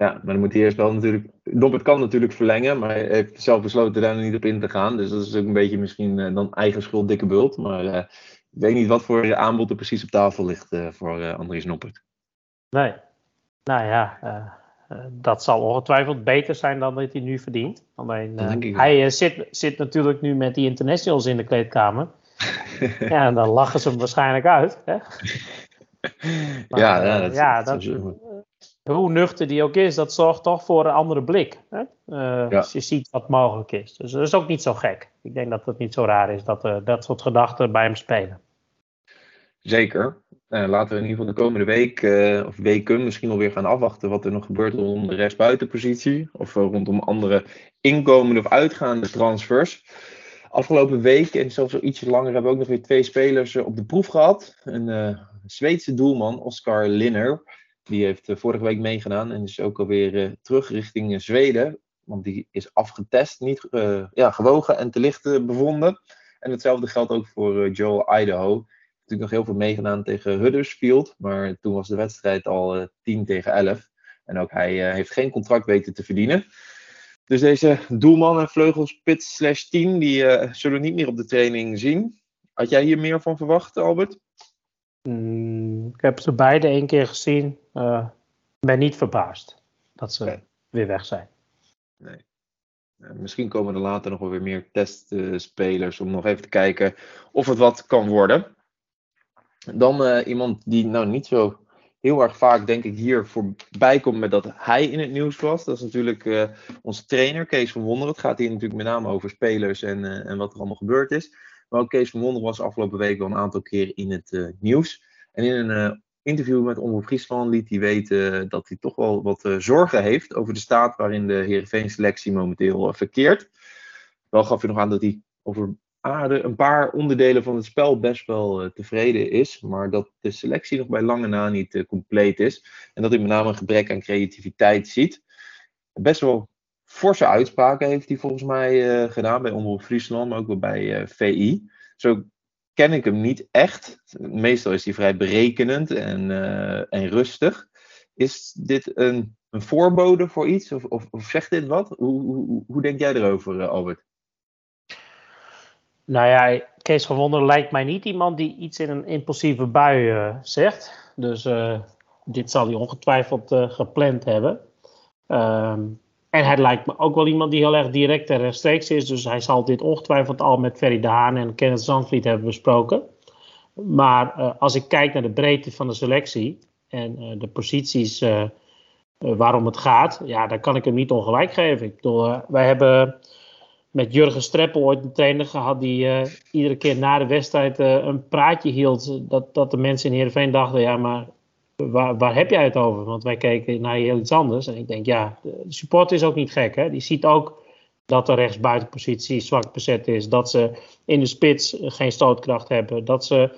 Ja, maar dan moet hij eerst wel natuurlijk... Noppert kan natuurlijk verlengen, maar hij heeft zelf besloten daar niet op in te gaan. Dus dat is ook een beetje misschien uh, dan eigen schuld, dikke bult. Maar uh, ik weet niet wat voor aanbod er precies op tafel ligt uh, voor uh, Andries Noppert. Nee, nou ja, uh, uh, dat zal ongetwijfeld beter zijn dan dat hij nu verdient. Alleen, uh, hij uh, zit, zit natuurlijk nu met die internationals in de kleedkamer. ja, en dan lachen ze hem waarschijnlijk uit. Hè? maar, ja, ja, dat, uh, ja, dat, dat, dat hoe nuchter die ook is, dat zorgt toch voor een andere blik. Hè? Uh, ja. Dus je ziet wat mogelijk is. Dus dat is ook niet zo gek. Ik denk dat het niet zo raar is dat uh, dat soort gedachten bij hem spelen. Zeker. Uh, laten we in ieder geval de komende week uh, of weken misschien wel weer gaan afwachten wat er nog gebeurt rondom de rechtsbuitenpositie. Of uh, rondom andere inkomende of uitgaande transfers. Afgelopen week en zelfs al ietsje langer hebben we ook nog weer twee spelers uh, op de proef gehad. Een uh, Zweedse doelman, Oscar Linner. Die heeft vorige week meegedaan en is ook alweer uh, terug richting uh, Zweden. Want die is afgetest, niet uh, ja, gewogen en te licht uh, bevonden. En hetzelfde geldt ook voor uh, Joel Idaho. Heeft natuurlijk nog heel veel meegedaan tegen Huddersfield. Maar toen was de wedstrijd al uh, tien tegen elf. En ook hij uh, heeft geen contract weten te verdienen. Dus deze doelman en vleugelspits slash tien, die uh, zullen we niet meer op de training zien. Had jij hier meer van verwacht, Albert? Mm, ik heb ze beide één keer gezien. Ik uh, ben niet verbaasd dat ze nee. weer weg zijn. Nee. Uh, misschien komen er later nog wel weer meer testspelers uh, om nog even te kijken of het wat kan worden. Dan uh, iemand die nou niet zo heel erg vaak denk ik hier voorbij komt met dat hij in het nieuws was. Dat is natuurlijk uh, onze trainer Kees van Wonderen. Het gaat hier natuurlijk met name over spelers en, uh, en wat er allemaal gebeurd is. Maar ook Kees van Wonderen was afgelopen week wel een aantal keer in het uh, nieuws. En in een uh, interview met Omroep Friesland liet hij weten dat hij toch wel wat uh, zorgen heeft over de staat waarin de Heerenveen-selectie momenteel uh, verkeert. Wel gaf hij nog aan dat hij over aarde, een paar onderdelen van het spel best wel uh, tevreden is. Maar dat de selectie nog bij lange na niet uh, compleet is. En dat hij met name een gebrek aan creativiteit ziet. Best wel forse uitspraken heeft hij volgens mij uh, gedaan bij Omroep Friesland, maar ook wel bij uh, V I. Zo ken ik hem niet echt. Meestal is hij vrij berekenend en, uh, en rustig. Is dit een, een voorbode voor iets? Of, of, of zegt dit wat? Hoe, hoe, hoe denk jij erover, uh, Albert? Nou ja, Kees van Wonderen lijkt mij niet iemand die iets in een impulsieve bui uh, zegt. Dus uh, dit zal hij ongetwijfeld uh, gepland hebben. Um, en hij lijkt me ook wel iemand die heel erg direct en rechtstreeks is. Dus hij zal dit ongetwijfeld al met Ferry de Haan en Kenneth Zandvliet hebben besproken. Maar uh, als ik kijk naar de breedte van de selectie en uh, de posities uh, uh, waarom het gaat, ja, dan kan ik hem niet ongelijk geven. Ik bedoel, uh, wij hebben met Jurgen Streppel ooit een trainer gehad die uh, iedere keer na de wedstrijd uh, een praatje hield. Dat, dat de mensen in Heerenveen dachten, ja, maar waar, waar heb jij het over? Want wij keken naar heel iets anders. En ik denk, ja, de support is ook niet gek. Hè? Die ziet ook dat de rechtsbuitenpositie zwak bezet is. Dat ze in de spits geen stootkracht hebben. Dat ze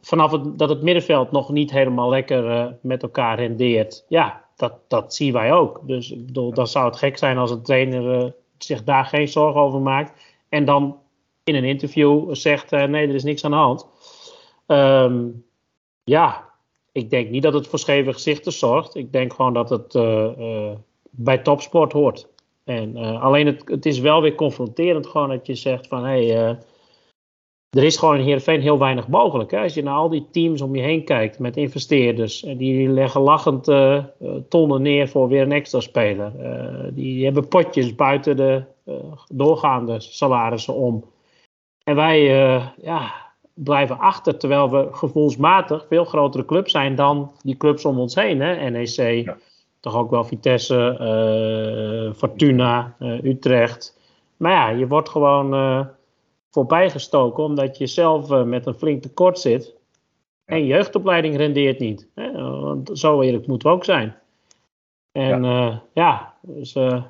vanaf het, dat het middenveld nog niet helemaal lekker uh, met elkaar rendeert. Ja, dat, dat zien wij ook. Dus ik bedoel, dan zou het gek zijn als een trainer Uh, zich daar geen zorgen over maakt en dan in een interview zegt uh, nee, er is niks aan de hand. Um, ja, ik denk niet dat het voor scheve gezichten zorgt. Ik denk gewoon dat het uh, uh, bij topsport hoort. En uh, alleen het, het is wel weer confronterend gewoon dat je zegt van hey, uh, er is gewoon in Heerenveen heel weinig mogelijk. Hè? Als je naar al die teams om je heen kijkt met investeerders. Die leggen lachend uh, tonnen neer voor weer een extra speler. Uh, die hebben potjes buiten de uh, doorgaande salarissen om. En wij uh, ja, blijven achter. Terwijl we gevoelsmatig veel grotere clubs zijn dan die clubs om ons heen. Hè? N E C, ja. Toch ook wel Vitesse, uh, Fortuna, uh, Utrecht. Maar ja, je wordt gewoon Uh, voorbijgestoken, omdat je zelf uh, met een flink tekort zit en jeugdopleiding rendeert niet. Hè? Want zo eerlijk moeten we ook zijn. En ja, uh, ja, dus, uh,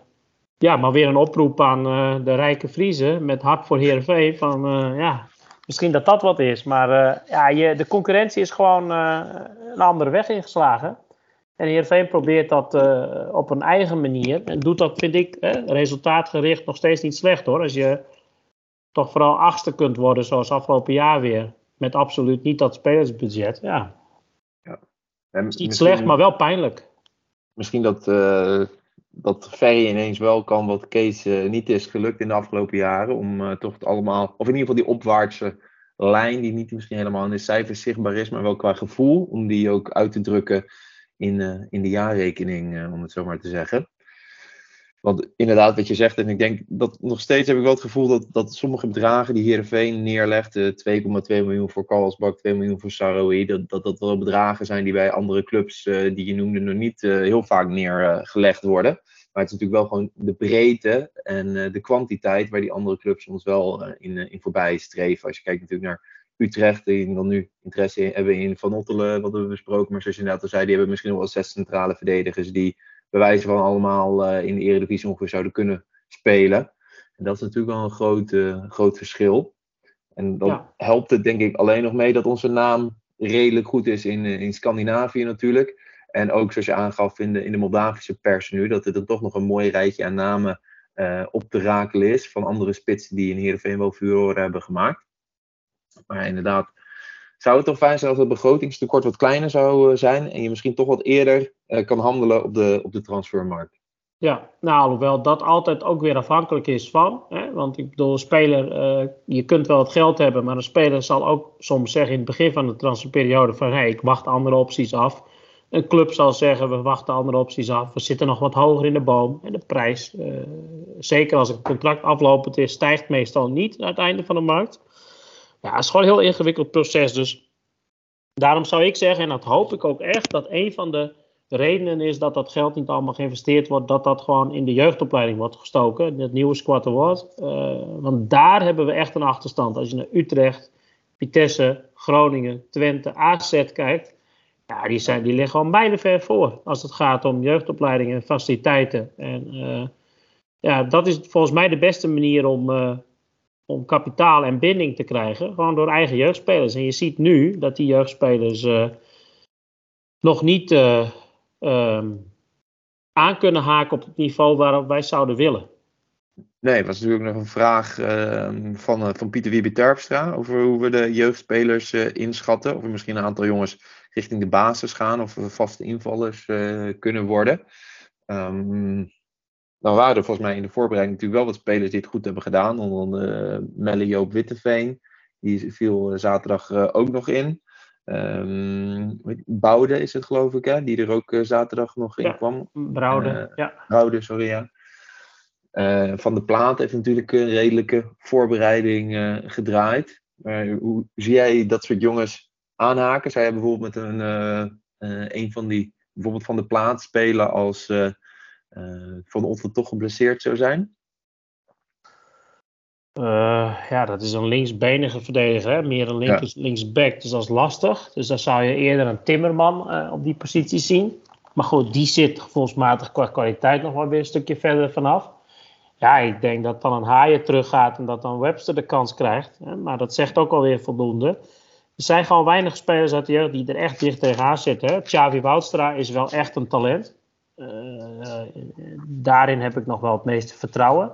ja maar weer een oproep aan uh, de rijke Friezen met hart voor Heerenveen van uh, ja, misschien dat dat wat is, maar uh, ja, je, de concurrentie is gewoon uh, een andere weg ingeslagen. En Heerenveen probeert dat uh, op een eigen manier en doet dat, vind ik, eh, resultaatgericht nog steeds niet slecht hoor. Als je toch vooral achtste kunt worden, zoals afgelopen jaar weer. Met absoluut niet dat spelersbudget. Ja. ja. En is niet slecht, maar wel pijnlijk. Misschien dat, uh, dat Ferry ineens wel kan wat Kees uh, niet is gelukt in de afgelopen jaren. Om uh, toch het allemaal, of in ieder geval die opwaartse lijn, die niet misschien helemaal in de cijfers zichtbaar is, maar wel qua gevoel, om die ook uit te drukken in, uh, in de jaarrekening, uh, om het zo maar te zeggen. Want inderdaad, wat je zegt, en ik denk dat nog steeds heb ik wel het gevoel dat, dat sommige bedragen die Heerenveen neerlegt, uh, twee komma twee miljoen voor Karlsbakk, twee miljoen voor Sahraoui, dat, dat dat wel bedragen zijn die bij andere clubs uh, die je noemde nog niet uh, heel vaak neergelegd uh, worden. Maar het is natuurlijk wel gewoon de breedte en uh, de kwantiteit waar die andere clubs ons wel uh, in, uh, in voorbij streven. Als je kijkt natuurlijk naar Utrecht, die dan nu interesse hebben in Van Ottele, wat we besproken, maar zoals je inderdaad al zei, die hebben misschien wel zes centrale verdedigers die bij wijze van allemaal uh, in de Eredivisie ongeveer zouden kunnen spelen. En dat is natuurlijk wel een groot, uh, groot verschil. En dan ja. helpt het denk ik alleen nog mee dat onze naam redelijk goed is in, in Scandinavië natuurlijk. En ook zoals je aangaf in de, in de Moldavische pers nu, dat er dan toch nog een mooi rijtje aan namen uh, op te rakelen is van andere spitsen die in Heerenveen wel furoren hebben gemaakt. Maar inderdaad, zou het toch fijn zijn als het begrotingstekort wat kleiner zou zijn en je misschien toch wat eerder uh, kan handelen op de, op de transfermarkt? Ja, nou, alhoewel dat altijd ook weer afhankelijk is van. Hè, want ik bedoel, een speler, uh, je kunt wel het geld hebben, maar een speler zal ook soms zeggen in het begin van de transferperiode van hé, hey, ik wacht andere opties af. Een club zal zeggen, we wachten andere opties af, we zitten nog wat hoger in de boom. En de prijs, uh, zeker als een contract aflopend is, stijgt meestal niet aan het einde van de markt. Ja, het is gewoon een heel ingewikkeld proces. Dus daarom zou ik zeggen, en dat hoop ik ook echt, dat een van de redenen is dat dat geld niet allemaal geïnvesteerd wordt, dat dat gewoon in de jeugdopleiding wordt gestoken, in het nieuwe squad award. Uh, want daar hebben we echt een achterstand. Als je naar Utrecht, Vitesse, Groningen, Twente, A Z kijkt, ja, die, zijn, die liggen gewoon mijlenver voor als het gaat om jeugdopleidingen en faciliteiten. En uh, ja, dat is volgens mij de beste manier om Uh, om kapitaal en binding te krijgen, gewoon door eigen jeugdspelers. En je ziet nu dat die jeugdspelers uh, nog niet uh, um, aan kunnen haken op het niveau waarop wij zouden willen. Nee, het was natuurlijk nog een vraag uh, van, uh, van Pieter Wiebe Terpstra over hoe we de jeugdspelers uh, inschatten. Of er misschien een aantal jongens richting de basis gaan of we vaste invallers uh, kunnen worden. Um, dan waren er volgens mij in de voorbereiding natuurlijk wel wat spelers die het goed hebben gedaan. Onder andere uh, Melle Joop Witteveen, die viel uh, zaterdag uh, ook nog in. Um, Bouden is het geloof ik, hè? Die er ook uh, zaterdag nog ja, in kwam. Brouwde, uh, ja. Brouwde, sorry ja. Uh, Van der Plaat heeft natuurlijk een redelijke voorbereiding uh, gedraaid. Maar hoe zie jij dat soort jongens aanhaken? Zou jij bijvoorbeeld met een, uh, uh, een van die, bijvoorbeeld Van der Plaat spelen als uh, uh, Van Ottele toch geblesseerd zou zijn? Uh, ja, dat is een linksbenige verdediger, hè? Meer een links, ja. linksback, dus dat is lastig. Dus dan zou je eerder een Timmerman uh, op die positie zien. Maar goed, die zit gevoelsmatig qua kwaliteit nog wel weer een stukje verder vanaf. Ja, ik denk dat dan een Haaien teruggaat en dat dan Webster de kans krijgt. Maar dat zegt ook alweer voldoende. Er zijn gewoon weinig spelers uit de jeugd die er echt dicht tegenaan zitten. Xavi Woudstra is wel echt een talent. Uh, daarin heb ik nog wel het meeste vertrouwen.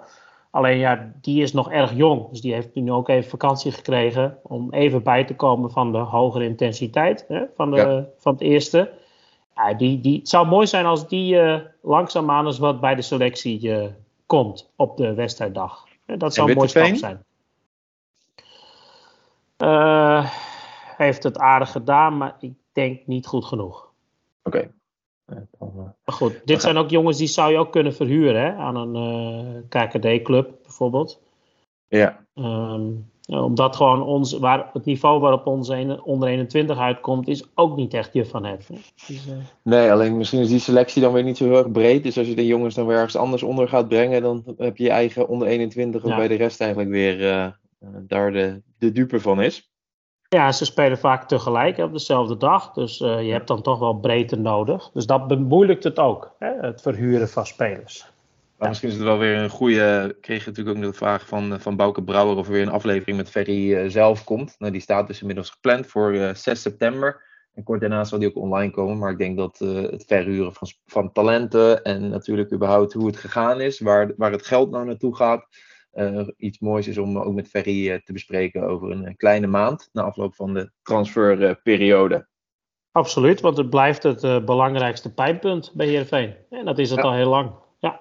Alleen ja, die is nog erg jong. Dus die heeft nu ook even vakantie gekregen om even bij te komen van de hogere intensiteit. Hè? Van, de, ja. van het eerste. Ja, die, die, het zou mooi zijn als die uh, langzaamaan eens wat bij de selectie uh, komt op de wedstrijddag. Dat zou een mooi stap zijn. Uh, heeft het aardig gedaan, maar ik denk niet goed genoeg. Oké. Okay. Maar goed, dit zijn ook jongens die zou je ook kunnen verhuren, hè? Aan een uh, K K D-club bijvoorbeeld. Ja. Um, omdat gewoon ons, waar, het niveau waarop onze onder eenentwintig uitkomt, is ook niet echt je van het. Dus, uh... Nee, alleen misschien is die selectie dan weer niet zo heel erg breed. Dus als je de jongens dan weer ergens anders onder gaat brengen, dan heb je je eigen onder eenentwintig ja. waarbij de rest eigenlijk weer uh, daar de, de dupe van is. Ja, ze spelen vaak tegelijk op dezelfde dag. Dus uh, je hebt dan toch wel breedte nodig. Dus dat bemoeilijkt het ook, hè? Het verhuren van spelers. Maar misschien is het wel weer een goede. Ik kreeg natuurlijk ook de vraag van, van Bouke Brouwer of er weer een aflevering met Ferry uh, zelf komt. Nou, die staat dus inmiddels gepland voor uh, zes september. En kort daarna zal die ook online komen. Maar ik denk dat uh, het verhuren van, van talenten en natuurlijk überhaupt hoe het gegaan is, waar, waar het geld nou naartoe gaat, uh, iets moois is om ook met Ferry uh, te bespreken over een kleine maand na afloop van de transferperiode. Uh, Absoluut, want het blijft het uh, belangrijkste pijnpunt bij Heerenveen. En dat is het ja. al heel lang. Ja.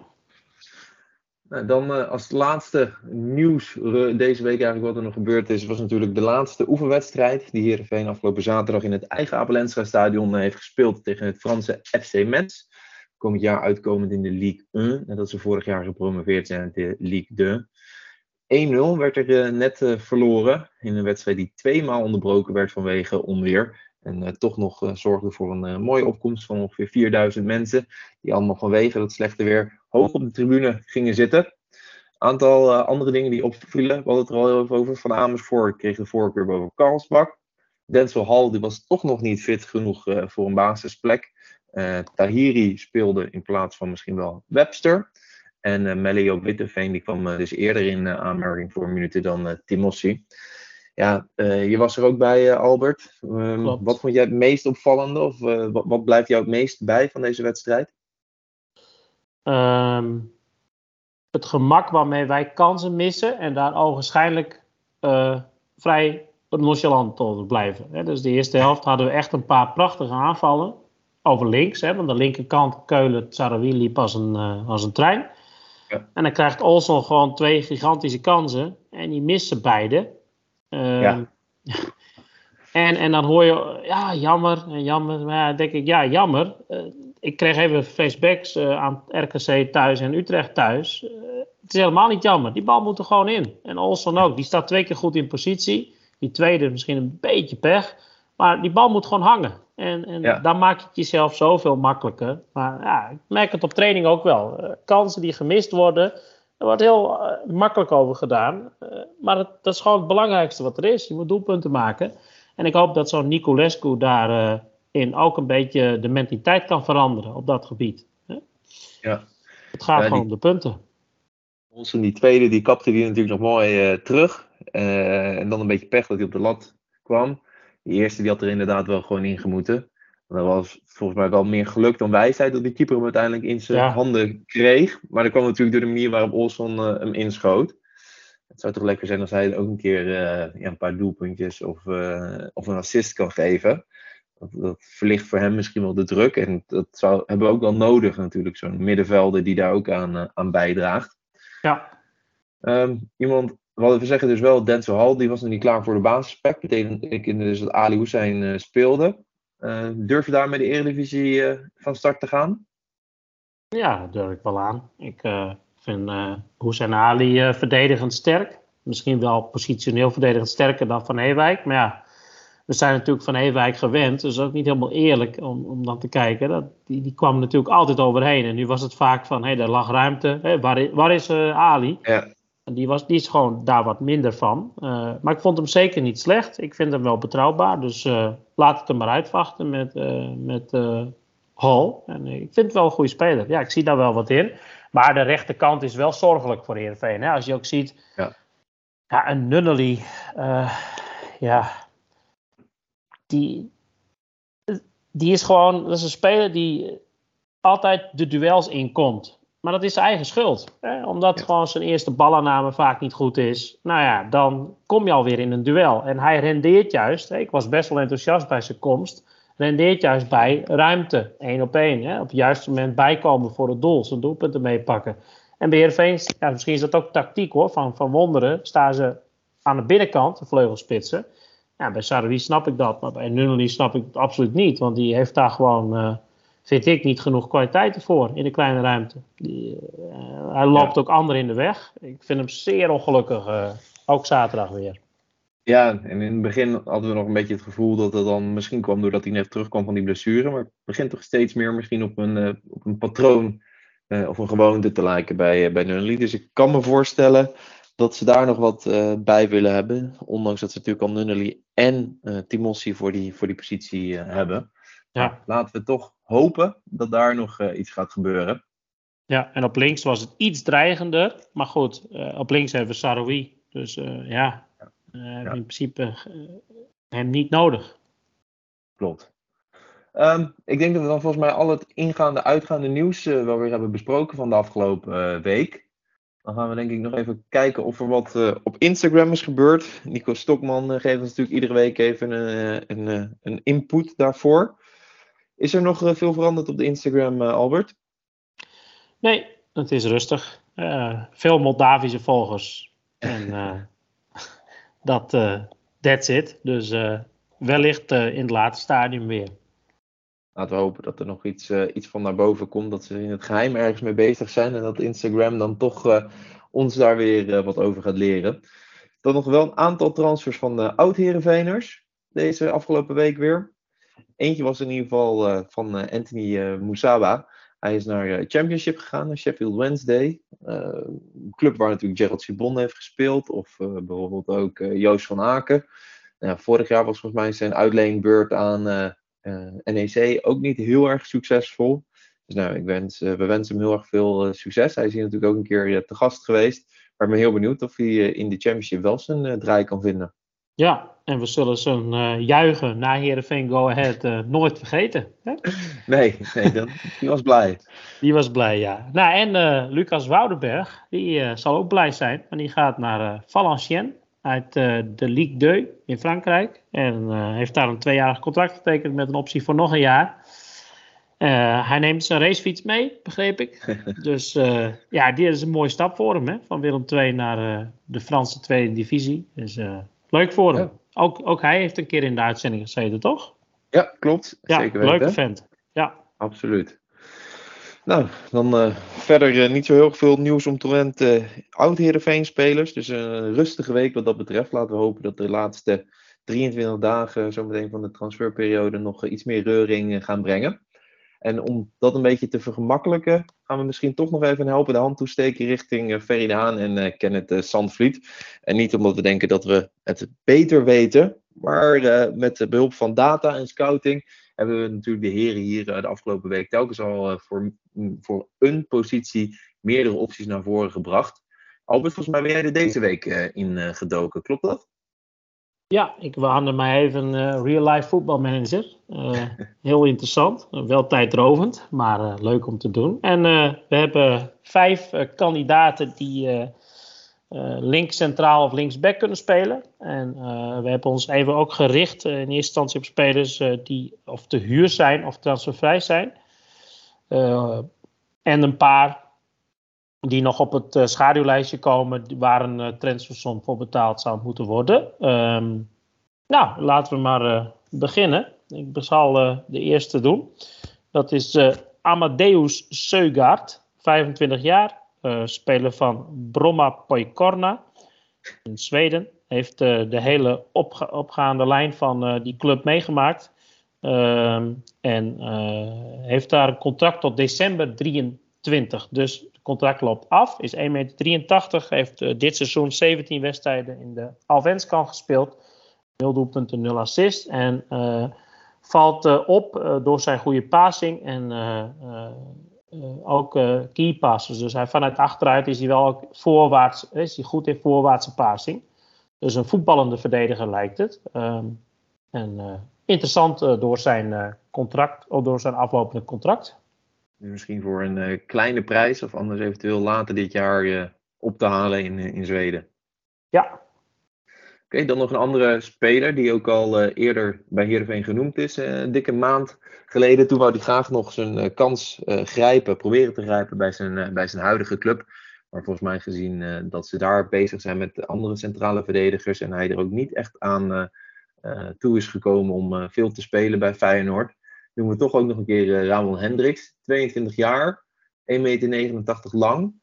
Dan uh, als laatste nieuws uh, deze week eigenlijk wat er nog gebeurd is, was natuurlijk de laatste oefenwedstrijd die Heerenveen afgelopen zaterdag in het eigen Appelensra stadion uh, heeft gespeeld tegen het Franse F C Metz. Komend jaar uitkomend in de Ligue één, nadat ze vorig jaar gepromoveerd zijn in de Ligue twee. één nul werd er uh, net uh, verloren in een wedstrijd die tweemaal onderbroken werd vanwege onweer. En uh, toch nog uh, zorgde voor een uh, mooie opkomst van ongeveer vierduizend mensen. Die allemaal vanwege dat slechte weer hoog op de tribune gingen zitten. Een aantal uh, andere dingen die opvielen. We hadden het er al heel even over. Van Amersfoort kreeg de voorkeur boven Karlsbakk. Denzel Hall die was toch nog niet fit genoeg uh, voor een basisplek. Uh, Tahiri speelde in plaats van misschien wel Webster. En uh, Melio Witteveen die kwam uh, dus eerder in uh, aanmerking voor minuten dan uh, Timossi. Ja, uh, je was er ook bij, uh, Albert. Um, wat vond jij het meest opvallende? Of uh, wat, wat blijft jou het meest bij van deze wedstrijd? Um, het gemak waarmee wij kansen missen en daar ogenschijnlijk uh, vrij nonchalant tot blijven. Hè? Dus de eerste helft hadden we echt een paar prachtige aanvallen. Over links, hè? Want de linkerkant, Keulen, Sahraoui liep als een, uh, als een trein. Ja. En dan krijgt Olsen gewoon twee gigantische kansen en die missen beide. Uh, ja. en, en dan hoor je, ja, jammer, jammer. Maar dan denk ik, ja, jammer. Uh, ik kreeg even flashbacks uh, aan R K C thuis en Utrecht thuis. Uh, het is helemaal niet jammer. Die bal moet er gewoon in. En Olsen ook. Die staat twee keer goed in positie. Die tweede misschien een beetje pech. Maar die bal moet gewoon hangen. En, en ja. dan maak je het jezelf zoveel makkelijker. Maar ja, ik merk het op training ook wel. Uh, kansen die gemist worden. Er wordt heel uh, makkelijk over gedaan. Uh, maar het, dat is gewoon het belangrijkste wat er is. Je moet doelpunten maken. En ik hoop dat zo'n Nicolaescu daarin uh, ook een beetje de mentaliteit kan veranderen op dat gebied. Hè? Ja. Het gaat ja, gewoon om de punten. Olsen, die tweede, die kapte die natuurlijk nog mooi uh, terug. Uh, en dan een beetje pech dat hij op de lat kwam. Die eerste die had er inderdaad wel gewoon ingemoeten. En dat was volgens mij wel meer geluk dan wijsheid dat die keeper hem uiteindelijk in zijn ja. handen kreeg. Maar dat kwam natuurlijk door de manier waarop Olsen uh, hem inschoot. Het zou toch lekker zijn als hij ook een keer uh, ja, een paar doelpuntjes of, uh, of een assist kan geven. Dat, dat verlicht voor hem misschien wel de druk. En dat zou, hebben we ook wel nodig natuurlijk. Zo'n middenvelder die daar ook aan, uh, aan bijdraagt. Ja. Um, iemand... Wat we zeggen dus wel, Denzel Hall, die was nog niet klaar voor de basisplek. Dat betekent dus dat Ali Hussein uh, speelde. Uh, durf je daar met de Eredivisie uh, van start te gaan? Ja, dat durf ik wel aan. Ik uh, vind uh, Hussein Ali uh, verdedigend sterk. Misschien wel positioneel verdedigend sterker dan Van Ewijk. Maar ja, we zijn natuurlijk Van Ewijk gewend. Dus ook niet helemaal eerlijk om, om dan te kijken. Dat, die, die kwam natuurlijk altijd overheen. En nu was het vaak van, hé, hey, daar lag ruimte. Hey, waar, waar is uh, Ali? Ja. Die, was, die is gewoon daar wat minder van. Uh, maar ik vond hem zeker niet slecht. Ik vind hem wel betrouwbaar. Dus uh, laat het hem maar uitwachten met, uh, met uh, Hall. En ik vind het wel een goede speler. Ja, ik zie daar wel wat in. Maar de rechterkant is wel zorgelijk voor Heerenveen. Hè? Als je ook ziet... Ja, ja een Nunnely... Uh, ja... Die... Die is gewoon... Dat is een speler die altijd de duels inkomt. Maar dat is zijn eigen schuld. Hè? Omdat ja. gewoon zijn eerste balaanname vaak niet goed is. Nou ja, dan kom je alweer in een duel. En hij rendeert juist. Hè? Ik was best wel enthousiast bij zijn komst. Rendeert juist bij ruimte. Eén op één. Hè? Op het juiste moment bijkomen voor het doel. Zijn doelpunten meepakken. En bij Heerenveen, ja, misschien is dat ook tactiek hoor. Van, van Wonderen staan ze aan de binnenkant. De vleugelspitsen. Ja, bij Sahraoui snap ik dat. Maar bij Nunnely snap ik het absoluut niet. Want die heeft daar gewoon... Uh, vind ik niet genoeg kwaliteiten voor in de kleine ruimte. Die, uh, hij loopt ja. ook anderen in de weg. Ik vind hem zeer ongelukkig, uh, ook zaterdag weer. Ja, en in het begin hadden we nog een beetje het gevoel dat het dan misschien kwam doordat hij net terugkwam van die blessure. Maar het begint toch steeds meer misschien op een, uh, op een patroon uh, of een gewoonte te lijken bij, uh, bij Nunnely. Dus ik kan me voorstellen dat ze daar nog wat uh, bij willen hebben. Ondanks dat ze natuurlijk al Nunnely en uh, Timossi voor die, voor die positie uh, hebben. Ja. Laten we toch hopen dat daar nog uh, iets gaat gebeuren. Ja, en op links was het iets dreigender. Maar goed, uh, op links hebben we Sahraoui. Dus uh, ja, ja. Uh, ja, in principe uh, hem niet nodig. Klopt. Um, ik denk dat we dan volgens mij al het ingaande, uitgaande nieuws uh, wel weer hebben besproken van de afgelopen uh, week. Dan gaan we denk ik nog even kijken of er wat uh, op Instagram is gebeurd. Nico Stokman uh, geeft ons natuurlijk iedere week even uh, een, uh, een input daarvoor. Is er nog veel veranderd op de Instagram, Albert? Nee, het is rustig. Uh, veel Moldavische volgers. En uh, dat, uh, that's it. Dus uh, wellicht uh, in het late stadium weer. Laten we hopen dat er nog iets, uh, iets van naar boven komt. Dat ze in het geheim ergens mee bezig zijn. En dat Instagram dan toch uh, ons daar weer uh, wat over gaat leren. Dan nog wel een aantal transfers van de oud-Heerenveeners. Deze afgelopen week weer. Eentje was in ieder geval uh, van uh, Anthony uh, Musaba. Hij is naar uh, Championship gegaan, naar Sheffield Wednesday. Uh, een club waar natuurlijk Gerald Sibon heeft gespeeld. Of uh, bijvoorbeeld ook uh, Joost van Aken. Uh, vorig jaar was volgens mij zijn uitleenbeurt aan uh, uh, N E C ook niet heel erg succesvol. Dus nou, ik wens, uh, we wensen hem heel erg veel uh, succes. Hij is hier natuurlijk ook een keer uh, te gast geweest. Maar ik ben heel benieuwd of hij uh, in de Championship wel zijn uh, draai kan vinden. Ja, en we zullen zijn uh, juichen na Heerenveen Go Ahead uh, nooit vergeten. Hè? Nee, nee dan, die was blij. Die was blij, ja. Nou, en uh, Lucas Woudenberg, die uh, zal ook blij zijn. Want die gaat naar uh, Valenciennes uit uh, de Ligue twee in Frankrijk. En uh, heeft daar een tweejarig contract getekend met een optie voor nog een jaar. Uh, hij neemt zijn racefiets mee, begreep ik. Dus uh, ja, dit is een mooie stap voor hem. Hè? Van Willem twee naar uh, de Franse tweede divisie. Dus... Uh, Leuk voor hem. Ja. Ook, ook hij heeft een keer in de uitzending gezeten, toch? Ja, klopt. Ja, zeker weten. Leuke vent. Ja. Absoluut. Nou, dan uh, verder uh, niet zo heel veel nieuws omtrent uh, oud-Heerenveen-spelers. Dus een uh, rustige week wat dat betreft. Laten we hopen dat de laatste drieëntwintig dagen uh, zometeen van de transferperiode nog uh, iets meer reuring uh, gaan brengen. En om dat een beetje te vergemakkelijken, gaan we misschien toch nog even een helpende hand toesteken richting uh, Ferry de Haan en uh, Kenneth uh, Zandvliet. En niet omdat we denken dat we het beter weten, maar uh, met de behulp van data en scouting hebben we natuurlijk de heren hier uh, de afgelopen week telkens al uh, voor, m, voor een positie meerdere opties naar voren gebracht. Albert, volgens mij ben jij er deze week uh, in uh, gedoken, klopt dat? Ja, ik waande mij even uh, real-life voetbalmanager. Uh, heel interessant, uh, wel tijdrovend, maar uh, leuk om te doen. En uh, we hebben vijf uh, kandidaten die uh, uh, links centraal of linksback kunnen spelen. En uh, we hebben ons even ook gericht uh, in eerste instantie op spelers uh, die of te huur zijn of transfervrij zijn. Uh, en een paar die nog op het uh, schaduwlijstje komen, waar een uh, transfersom voor betaald zou moeten worden. Um, nou, laten we maar uh, beginnen. Ik zal uh, de eerste doen. Dat is uh, Amadeus Søgaard, vijfentwintig jaar. Uh, speler van Bromma Pojkorna in Zweden. Heeft uh, de hele opga- opgaande lijn van uh, die club meegemaakt. Uh, en uh, heeft daar een contract tot december drieëntwintig. Dus contract loopt af, is één meter drieëntachtig, heeft uh, dit seizoen zeventien wedstrijden in de Allsvenskan gespeeld. nul doelpunten, nul assist. En uh, valt uh, op uh, door zijn goede passing en uh, uh, uh, ook uh, key passes. Dus hij, vanuit achteruit is hij wel ook voorwaarts, is hij goed in voorwaartse passing. Dus een voetballende verdediger lijkt het. Um, en uh, interessant uh, door zijn uh, contract, of door zijn aflopende contract. Misschien voor een uh, kleine prijs of anders eventueel later dit jaar uh, op te halen in, in Zweden. Ja. Oké, okay, dan nog een andere speler die ook al uh, eerder bij Heerenveen genoemd is. Uh, een dikke maand geleden. Toen wou hij graag nog zijn uh, kans uh, grijpen, proberen te grijpen bij zijn, uh, bij zijn huidige club. Maar volgens mij gezien uh, dat ze daar bezig zijn met andere centrale verdedigers. En hij er ook niet echt aan uh, uh, toe is gekomen om uh, veel te spelen bij Feyenoord. Doen we toch ook nog een keer uh, Ramon Hendricks. tweeëntwintig jaar, één meter negenentachtig lang.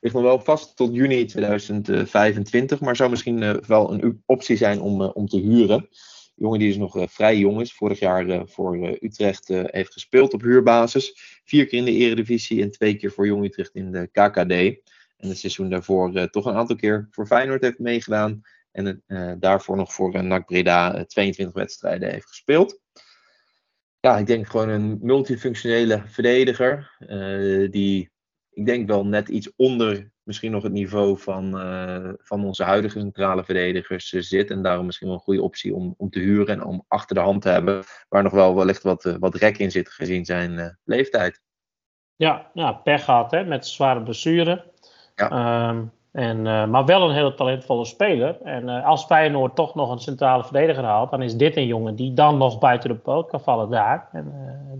Ligt nog wel vast tot juni tweeduizend vijfentwintig, maar zou misschien uh, wel een optie zijn om, uh, om te huren. De jongen die is nog uh, vrij jong is. Vorig jaar uh, voor uh, Utrecht uh, heeft gespeeld op huurbasis. Vier keer in de Eredivisie en twee keer voor Jong Utrecht in de K K D. En het seizoen daarvoor uh, toch een aantal keer voor Feyenoord heeft meegedaan. En uh, daarvoor nog voor uh, N A C Breda uh, tweeëntwintig wedstrijden heeft gespeeld. Ja, ik denk gewoon een multifunctionele verdediger. Uh, die, ik denk wel net iets onder misschien nog het niveau van, uh, van onze huidige centrale verdedigers uh, zit. En daarom misschien wel een goede optie om, om te huren en om achter de hand te hebben. Waar nog wel wellicht wat, uh, wat rek in zit gezien zijn uh, leeftijd. Ja, ja, pech gehad hè, met zware blessure. Ja. Um, en, uh, maar wel een heel talentvolle speler. En uh, als Feyenoord toch nog een centrale verdediger haalt, dan is dit een jongen die dan nog buiten de poot kan vallen daar. En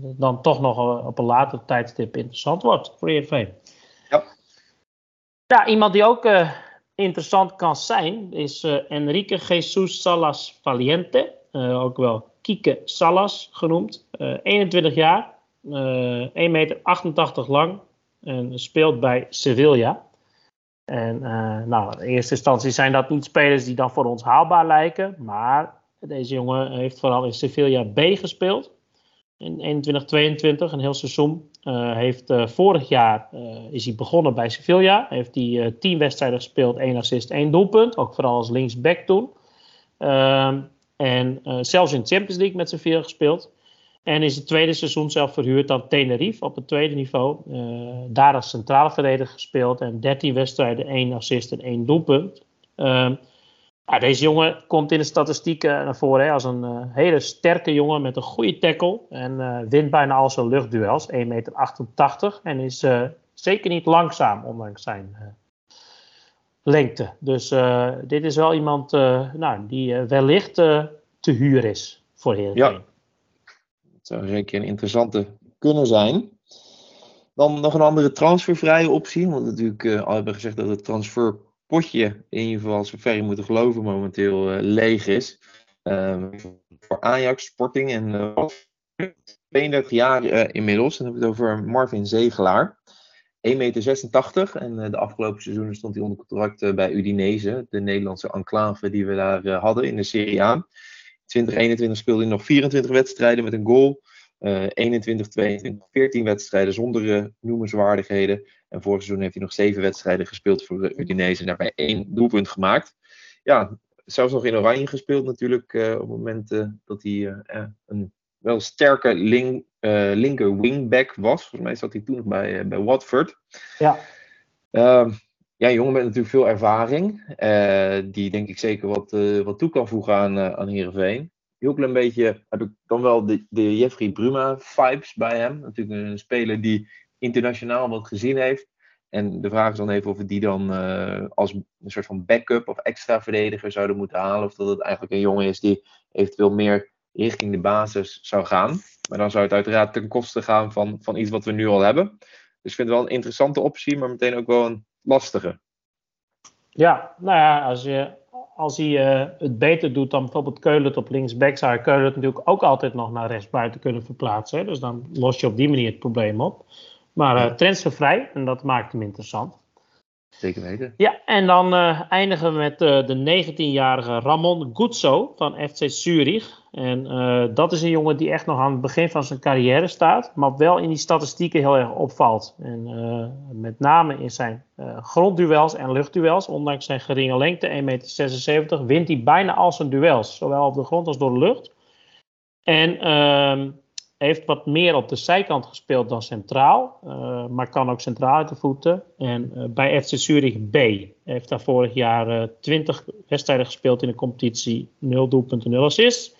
uh, dan toch nog op een later tijdstip interessant wordt voor Heerenveen. Ja. Ja, iemand die ook uh, interessant kan zijn is uh, Enrique Jesus Salas Valiente. Uh, ook wel Kike Salas genoemd. Uh, eenentwintig jaar, uh, één meter achtentachtig lang en speelt bij Sevilla. En uh, nou, in eerste instantie zijn dat niet spelers die dan voor ons haalbaar lijken. Maar deze jongen heeft vooral in Sevilla B gespeeld. In eenentwintig tweeëntwintig, een heel seizoen. Uh, heeft, uh, vorig jaar uh, is hij begonnen bij Sevilla. Heeft hij uh, tien wedstrijden gespeeld, één assist, één doelpunt. Ook vooral als linksback toen. Uh, en uh, zelfs in de Champions League met Sevilla gespeeld. En is het tweede seizoen zelf verhuurd aan Tenerife op het tweede niveau. Uh, daar als centrale verdediger gespeeld. En dertien wedstrijden, één assist en één doelpunt. Uh, ja, deze jongen komt in de statistieken naar voren hè, als een uh, hele sterke jongen met een goede tackle. En uh, wint bijna al zijn luchtduels. één meter achtentachtig. En is uh, zeker niet langzaam, ondanks zijn uh, lengte. Dus uh, dit is wel iemand uh, nou, die uh, wellicht uh, te huur is voor Heerenveen. Ja. Dat zou zeker een interessante kunnen zijn. Dan nog een andere transfervrije optie. Want natuurlijk uh, al hebben we gezegd dat het transferpotje, in ieder geval als we ver moeten geloven, momenteel uh, leeg is. Uh, voor Ajax, Sporting en uh, tweeëndertig jaar uh, inmiddels. Dan hebben we het over Marvin Zegelaar. één meter zesentachtig. En uh, de afgelopen seizoenen stond hij onder contract uh, bij Udinese. De Nederlandse enclave die we daar uh, hadden in de Serie A. twintig eenentwintig speelde hij nog vierentwintig wedstrijden met een goal. Uh, eenentwintig tweeëntwintig, veertien wedstrijden zonder uh, noemenswaardigheden. En vorig seizoen heeft hij nog zeven wedstrijden gespeeld voor de Udinese. En daarbij één doelpunt gemaakt. Ja, zelfs nog in oranje gespeeld natuurlijk. Uh, op het moment uh, dat hij uh, een wel sterke link, uh, linker wingback was. Volgens mij zat hij toen nog bij, uh, bij Watford. Ja. Uh, ja, een jongen met natuurlijk veel ervaring. Uh, die denk ik zeker wat, uh, wat toe kan voegen aan, uh, aan Heerenveen. Heel klein beetje heb ik dan wel de, de Jeffrey Bruma vibes bij hem. Natuurlijk een speler die internationaal wat gezien heeft. En de vraag is dan even of we die dan uh, als een soort van backup of extra verdediger zouden moeten halen. Of dat het eigenlijk een jongen is die eventueel meer richting de basis zou gaan. Maar dan zou het uiteraard ten koste gaan van, van iets wat we nu al hebben. Dus ik vind het wel een interessante optie, maar meteen ook wel een lastige. Ja, nou ja, als, je, als hij uh, het beter doet dan bijvoorbeeld Keulen op linksback, zou je Keulen natuurlijk ook altijd nog naar rechtsbuiten kunnen verplaatsen. Hè? Dus dan los je op die manier het probleem op. Maar uh, transfervrij, en dat maakt hem interessant. Zeker weten. Ja, en dan uh, eindigen we met uh, de negentienjarige Ramon Gutso van F C Zurich. En uh, dat is een jongen die echt nog aan het begin van zijn carrière staat, maar wel in die statistieken heel erg opvalt. En uh, met name in zijn uh, grondduels en luchtduels, ondanks zijn geringe lengte, één komma zesenzeventig meter, wint hij bijna al zijn duels, zowel op de grond als door de lucht. En Uh, heeft wat meer op de zijkant gespeeld dan centraal. Uh, maar kan ook centraal uit de voeten. En uh, bij F C Zurich B. Heeft daar vorig jaar uh, twintig wedstrijden gespeeld in de competitie. nul doelpunten, nul assists.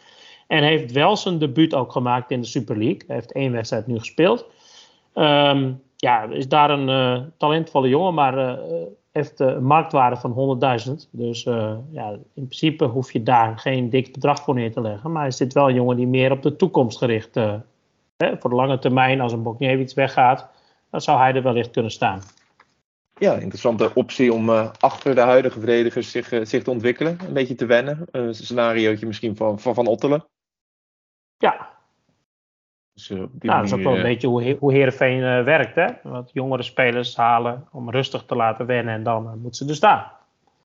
En heeft wel zijn debuut ook gemaakt in de Super League. Hij heeft één wedstrijd nu gespeeld. Um, ja, is daar een uh, talentvolle jongen. Maar uh, heeft uh, een marktwaarde van honderdduizend. Dus uh, ja, in principe hoef je daar geen dik bedrag voor neer te leggen. Maar is dit wel een jongen die meer op de toekomst gericht uh, voor de lange termijn, als een Bochniewicz weggaat, dan zou hij er wellicht kunnen staan. Ja, interessante optie om uh, achter de huidige verdedigers zich, uh, zich te ontwikkelen. Een beetje te wennen. Een uh, scenariootje misschien van Van, van Ottele. Ja. Dus, uh, nou, manier, dat is ook wel een uh, beetje hoe, hoe Heerenveen uh, werkt. Hè? Wat jongere spelers halen om rustig te laten wennen en dan uh, moeten ze er staan.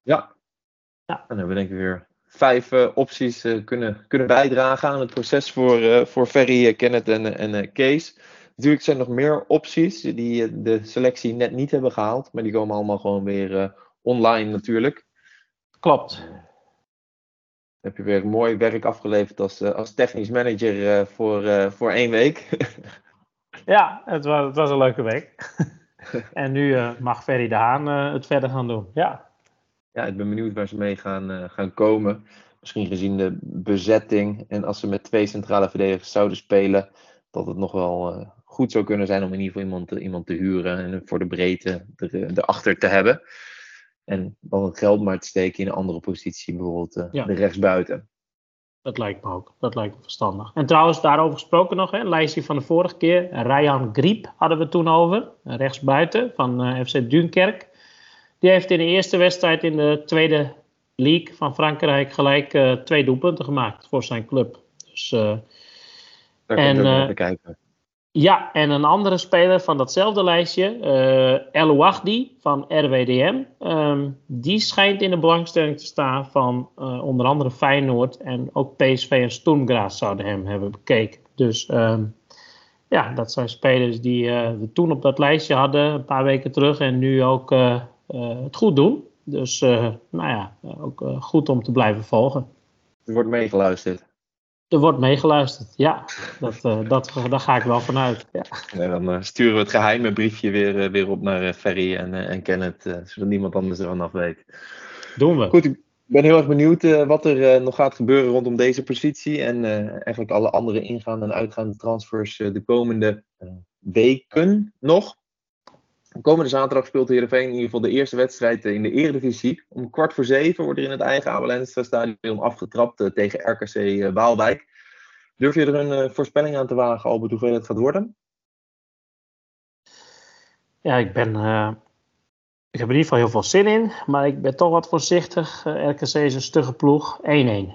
Ja. ja. En dan hebben we denk ik weer vijf uh, opties uh, kunnen, kunnen bijdragen aan het proces voor, uh, voor Ferry, uh, Kenneth en, en uh, Kees. Natuurlijk zijn er nog meer opties die uh, de selectie net niet hebben gehaald. Maar die komen allemaal gewoon weer uh, online natuurlijk. Klopt. Uh, heb je weer mooi werk afgeleverd als, uh, als technisch manager uh, voor, uh, voor één week. Ja, het was, het was een leuke week. En nu uh, mag Ferry de Haan uh, het verder gaan doen, ja. Ja, ik ben benieuwd waar ze mee gaan, uh, gaan komen. Misschien gezien de bezetting. En als ze met twee centrale verdedigers zouden spelen, dat het nog wel uh, goed zou kunnen zijn om in ieder geval iemand, uh, iemand te huren. En voor de breedte er, erachter te hebben. En dan het geld maar te steken in een andere positie. Bijvoorbeeld uh, ja. de rechtsbuiten. Dat lijkt me ook. Dat lijkt me verstandig. En trouwens, daarover gesproken nog. Hè, een lijstje van de vorige keer. Rayan Grip hadden we toen over. Rechtsbuiten van uh, F C Dunkerque. Die heeft in de eerste wedstrijd in de tweede league van Frankrijk gelijk uh, twee doelpunten gemaakt voor zijn club. Dus, uh, Daar en, komt ook uh, te kijken. Ja, en een andere speler van datzelfde lijstje, uh, El Ouahdi van R W D M. Um, die schijnt in de belangstelling te staan van uh, onder andere Feyenoord en ook P S V en Sturm Graz zouden hem hebben bekeken. Dus Um, ja, dat zijn spelers die uh, we toen op dat lijstje hadden, een paar weken terug en nu ook Uh, Uh, het goed doen. Dus uh, nou ja, ook uh, goed om te blijven volgen. Er wordt meegeluisterd. Er wordt meegeluisterd, ja. Dat, uh, dat, daar ga ik wel vanuit. Ja. Nee, dan uh, sturen we het geheime briefje weer, uh, weer op naar uh, Ferry en, uh, en Kenneth, uh, zodat niemand anders ervan af weet. Doen we. Goed, ik ben heel erg benieuwd uh, wat er uh, nog gaat gebeuren rondom deze positie en uh, eigenlijk alle andere ingaande en uitgaande transfers uh, de komende uh, weken nog. Komende zaterdag speelt Heerenveen in ieder geval de eerste wedstrijd in de Eredivisie. Om kwart voor zeven wordt er in het eigen Abel-Enstra stadion afgetrapt tegen R K C Waalwijk. Durf je er een voorspelling aan te wagen, Albert, hoeveel het gaat worden? Ja, ik ben... Uh, ik heb in ieder geval heel veel zin in, maar ik ben toch wat voorzichtig. Uh, R K C is een stugge ploeg. één-één.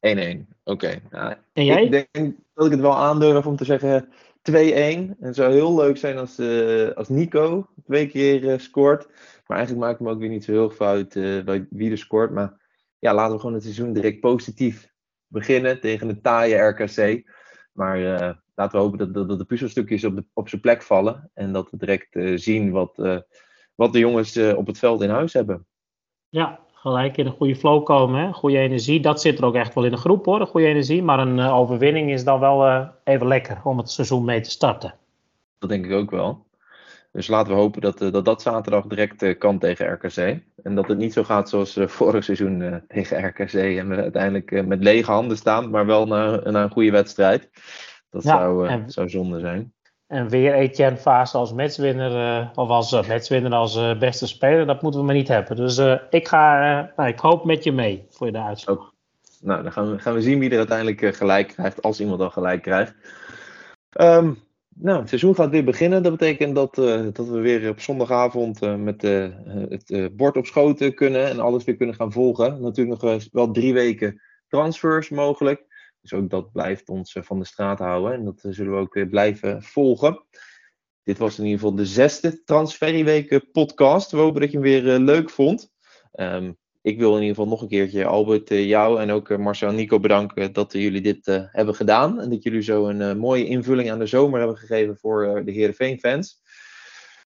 één-één, oké. Okay. Nou, en jij? Ik denk dat ik het wel aandurf om te zeggen twee-één. En het zou heel leuk zijn als, uh, als Nico twee keer uh, scoort. Maar eigenlijk maakt het me ook weer niet zo heel veel uit uh, wie er scoort. Maar ja, laten we gewoon het seizoen direct positief beginnen tegen de taaie R K C. Maar uh, laten we hopen dat, dat, dat de puzzelstukjes op, de, op zijn plek vallen. En dat we direct uh, zien wat, uh, wat de jongens uh, op het veld in huis hebben. Ja, gelijk in een goede flow komen. Hè? Goede energie. Dat zit er ook echt wel in de groep hoor. Een goede energie. Maar een uh, overwinning is dan wel uh, even lekker om het seizoen mee te starten. Dat denk ik ook wel. Dus laten we hopen dat uh, dat, dat zaterdag direct uh, kan tegen R K C. En dat het niet zo gaat zoals uh, vorig seizoen uh, tegen R K C. En we uiteindelijk uh, met lege handen staan, maar wel naar, naar een goede wedstrijd. Dat ja, zou, uh, en, zou zonde zijn. En weer Etienne Vaas als matchwinner, uh, of als uh, matchwinner als uh, beste speler. Dat moeten we maar niet hebben. Dus uh, ik, ga, uh, nou, ik hoop met je mee voor de uitslag. Oh. Nou, dan gaan we, gaan we zien wie er uiteindelijk uh, gelijk krijgt. Als iemand al gelijk krijgt. Um, Nou, het seizoen gaat weer beginnen. Dat betekent dat, uh, dat we weer op zondagavond uh, met uh, het uh, bord op schoten kunnen en alles weer kunnen gaan volgen. Natuurlijk nog wel drie weken transfers mogelijk. Dus ook dat blijft ons uh, van de straat houden en dat uh, zullen we ook weer blijven volgen. Dit was in ieder geval de zesde Transferieweek podcast. We hopen dat je hem weer uh, leuk vond. Um, ik wil in ieder geval nog een keertje Albert, uh, jou en ook uh, Marcel en Nico bedanken dat uh, jullie dit uh, hebben gedaan. En dat jullie zo een uh, mooie invulling aan de zomer hebben gegeven voor uh, de Heerenveen fans.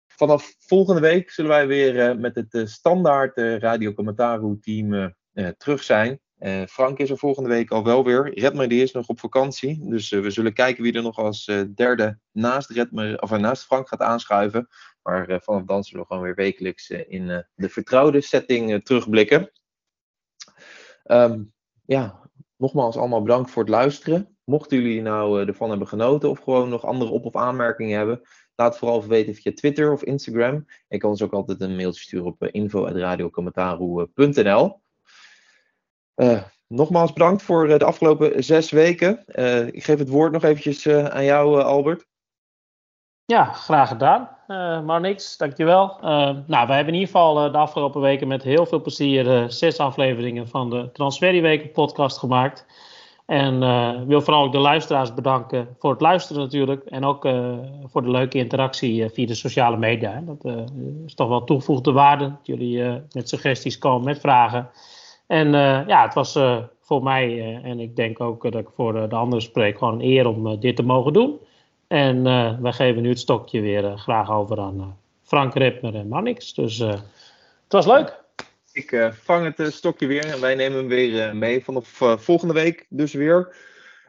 Vanaf volgende week zullen wij weer uh, met het uh, standaard uh, Radio Cămătaru team uh, uh, terug zijn. Uh, Frank is er volgende week al wel weer. Redmer die is nog op vakantie. Dus uh, we zullen kijken wie er nog als uh, derde naast, Redmer, of, uh, naast Frank gaat aanschuiven. Maar uh, vanaf dan zullen we gewoon weer wekelijks uh, in uh, de vertrouwde setting uh, terugblikken. Um, ja, nogmaals allemaal bedankt voor het luisteren. Mochten jullie nou uh, ervan hebben genoten of gewoon nog andere op- of aanmerkingen hebben, laat vooral even weten via Twitter of Instagram. En kan ons ook altijd een mailtje sturen op uh, info at radio cămătaru dot n l. Uh, nogmaals bedankt voor uh, de afgelopen zes weken. Uh, ik geef het woord nog eventjes uh, aan jou, uh, Albert. Ja, graag gedaan. Uh, maar niks, dankjewel. Uh, nou, wij hebben in ieder geval uh, de afgelopen weken met heel veel plezier uh, zes afleveringen van de Transferieweek podcast gemaakt. En uh, wil vooral ook de luisteraars bedanken voor het luisteren natuurlijk. En ook uh, voor de leuke interactie uh, via de sociale media. Hè. Dat uh, is toch wel toegevoegde waarde. Dat jullie uh, met suggesties komen, met vragen. En uh, ja, het was uh, voor mij uh, en ik denk ook uh, dat ik voor uh, de anderen spreek gewoon een eer om uh, dit te mogen doen. En uh, wij geven nu het stokje weer uh, graag over aan uh, Frank Redmer en Mannix. Dus uh, het was leuk. Ik uh, vang het uh, stokje weer en wij nemen hem weer uh, mee vanaf uh, volgende week dus weer.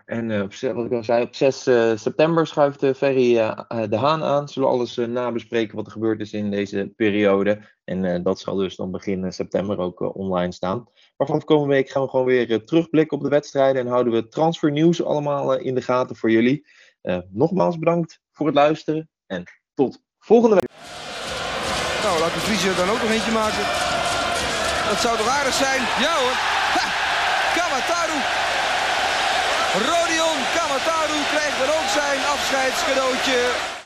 En uh, op, wat ik al zei, op zes uh, september schuift uh, Ferry uh, de Haan aan. Zullen we alles uh, nabespreken wat er gebeurd is in deze periode. En uh, dat zal dus dan begin uh, september ook uh, online staan. Maar vanaf komende week gaan we gewoon weer uh, terugblikken op de wedstrijden. En houden we transfernieuws allemaal uh, in de gaten voor jullie. Uh, nogmaals bedankt voor het luisteren. En tot volgende week. Nou, laat de Vries er dan ook nog eentje maken. Dat zou toch aardig zijn? Ja hoor. Ha! Cămătaru. Rodion Cămătaru krijgt er ook zijn afscheidscadeautje.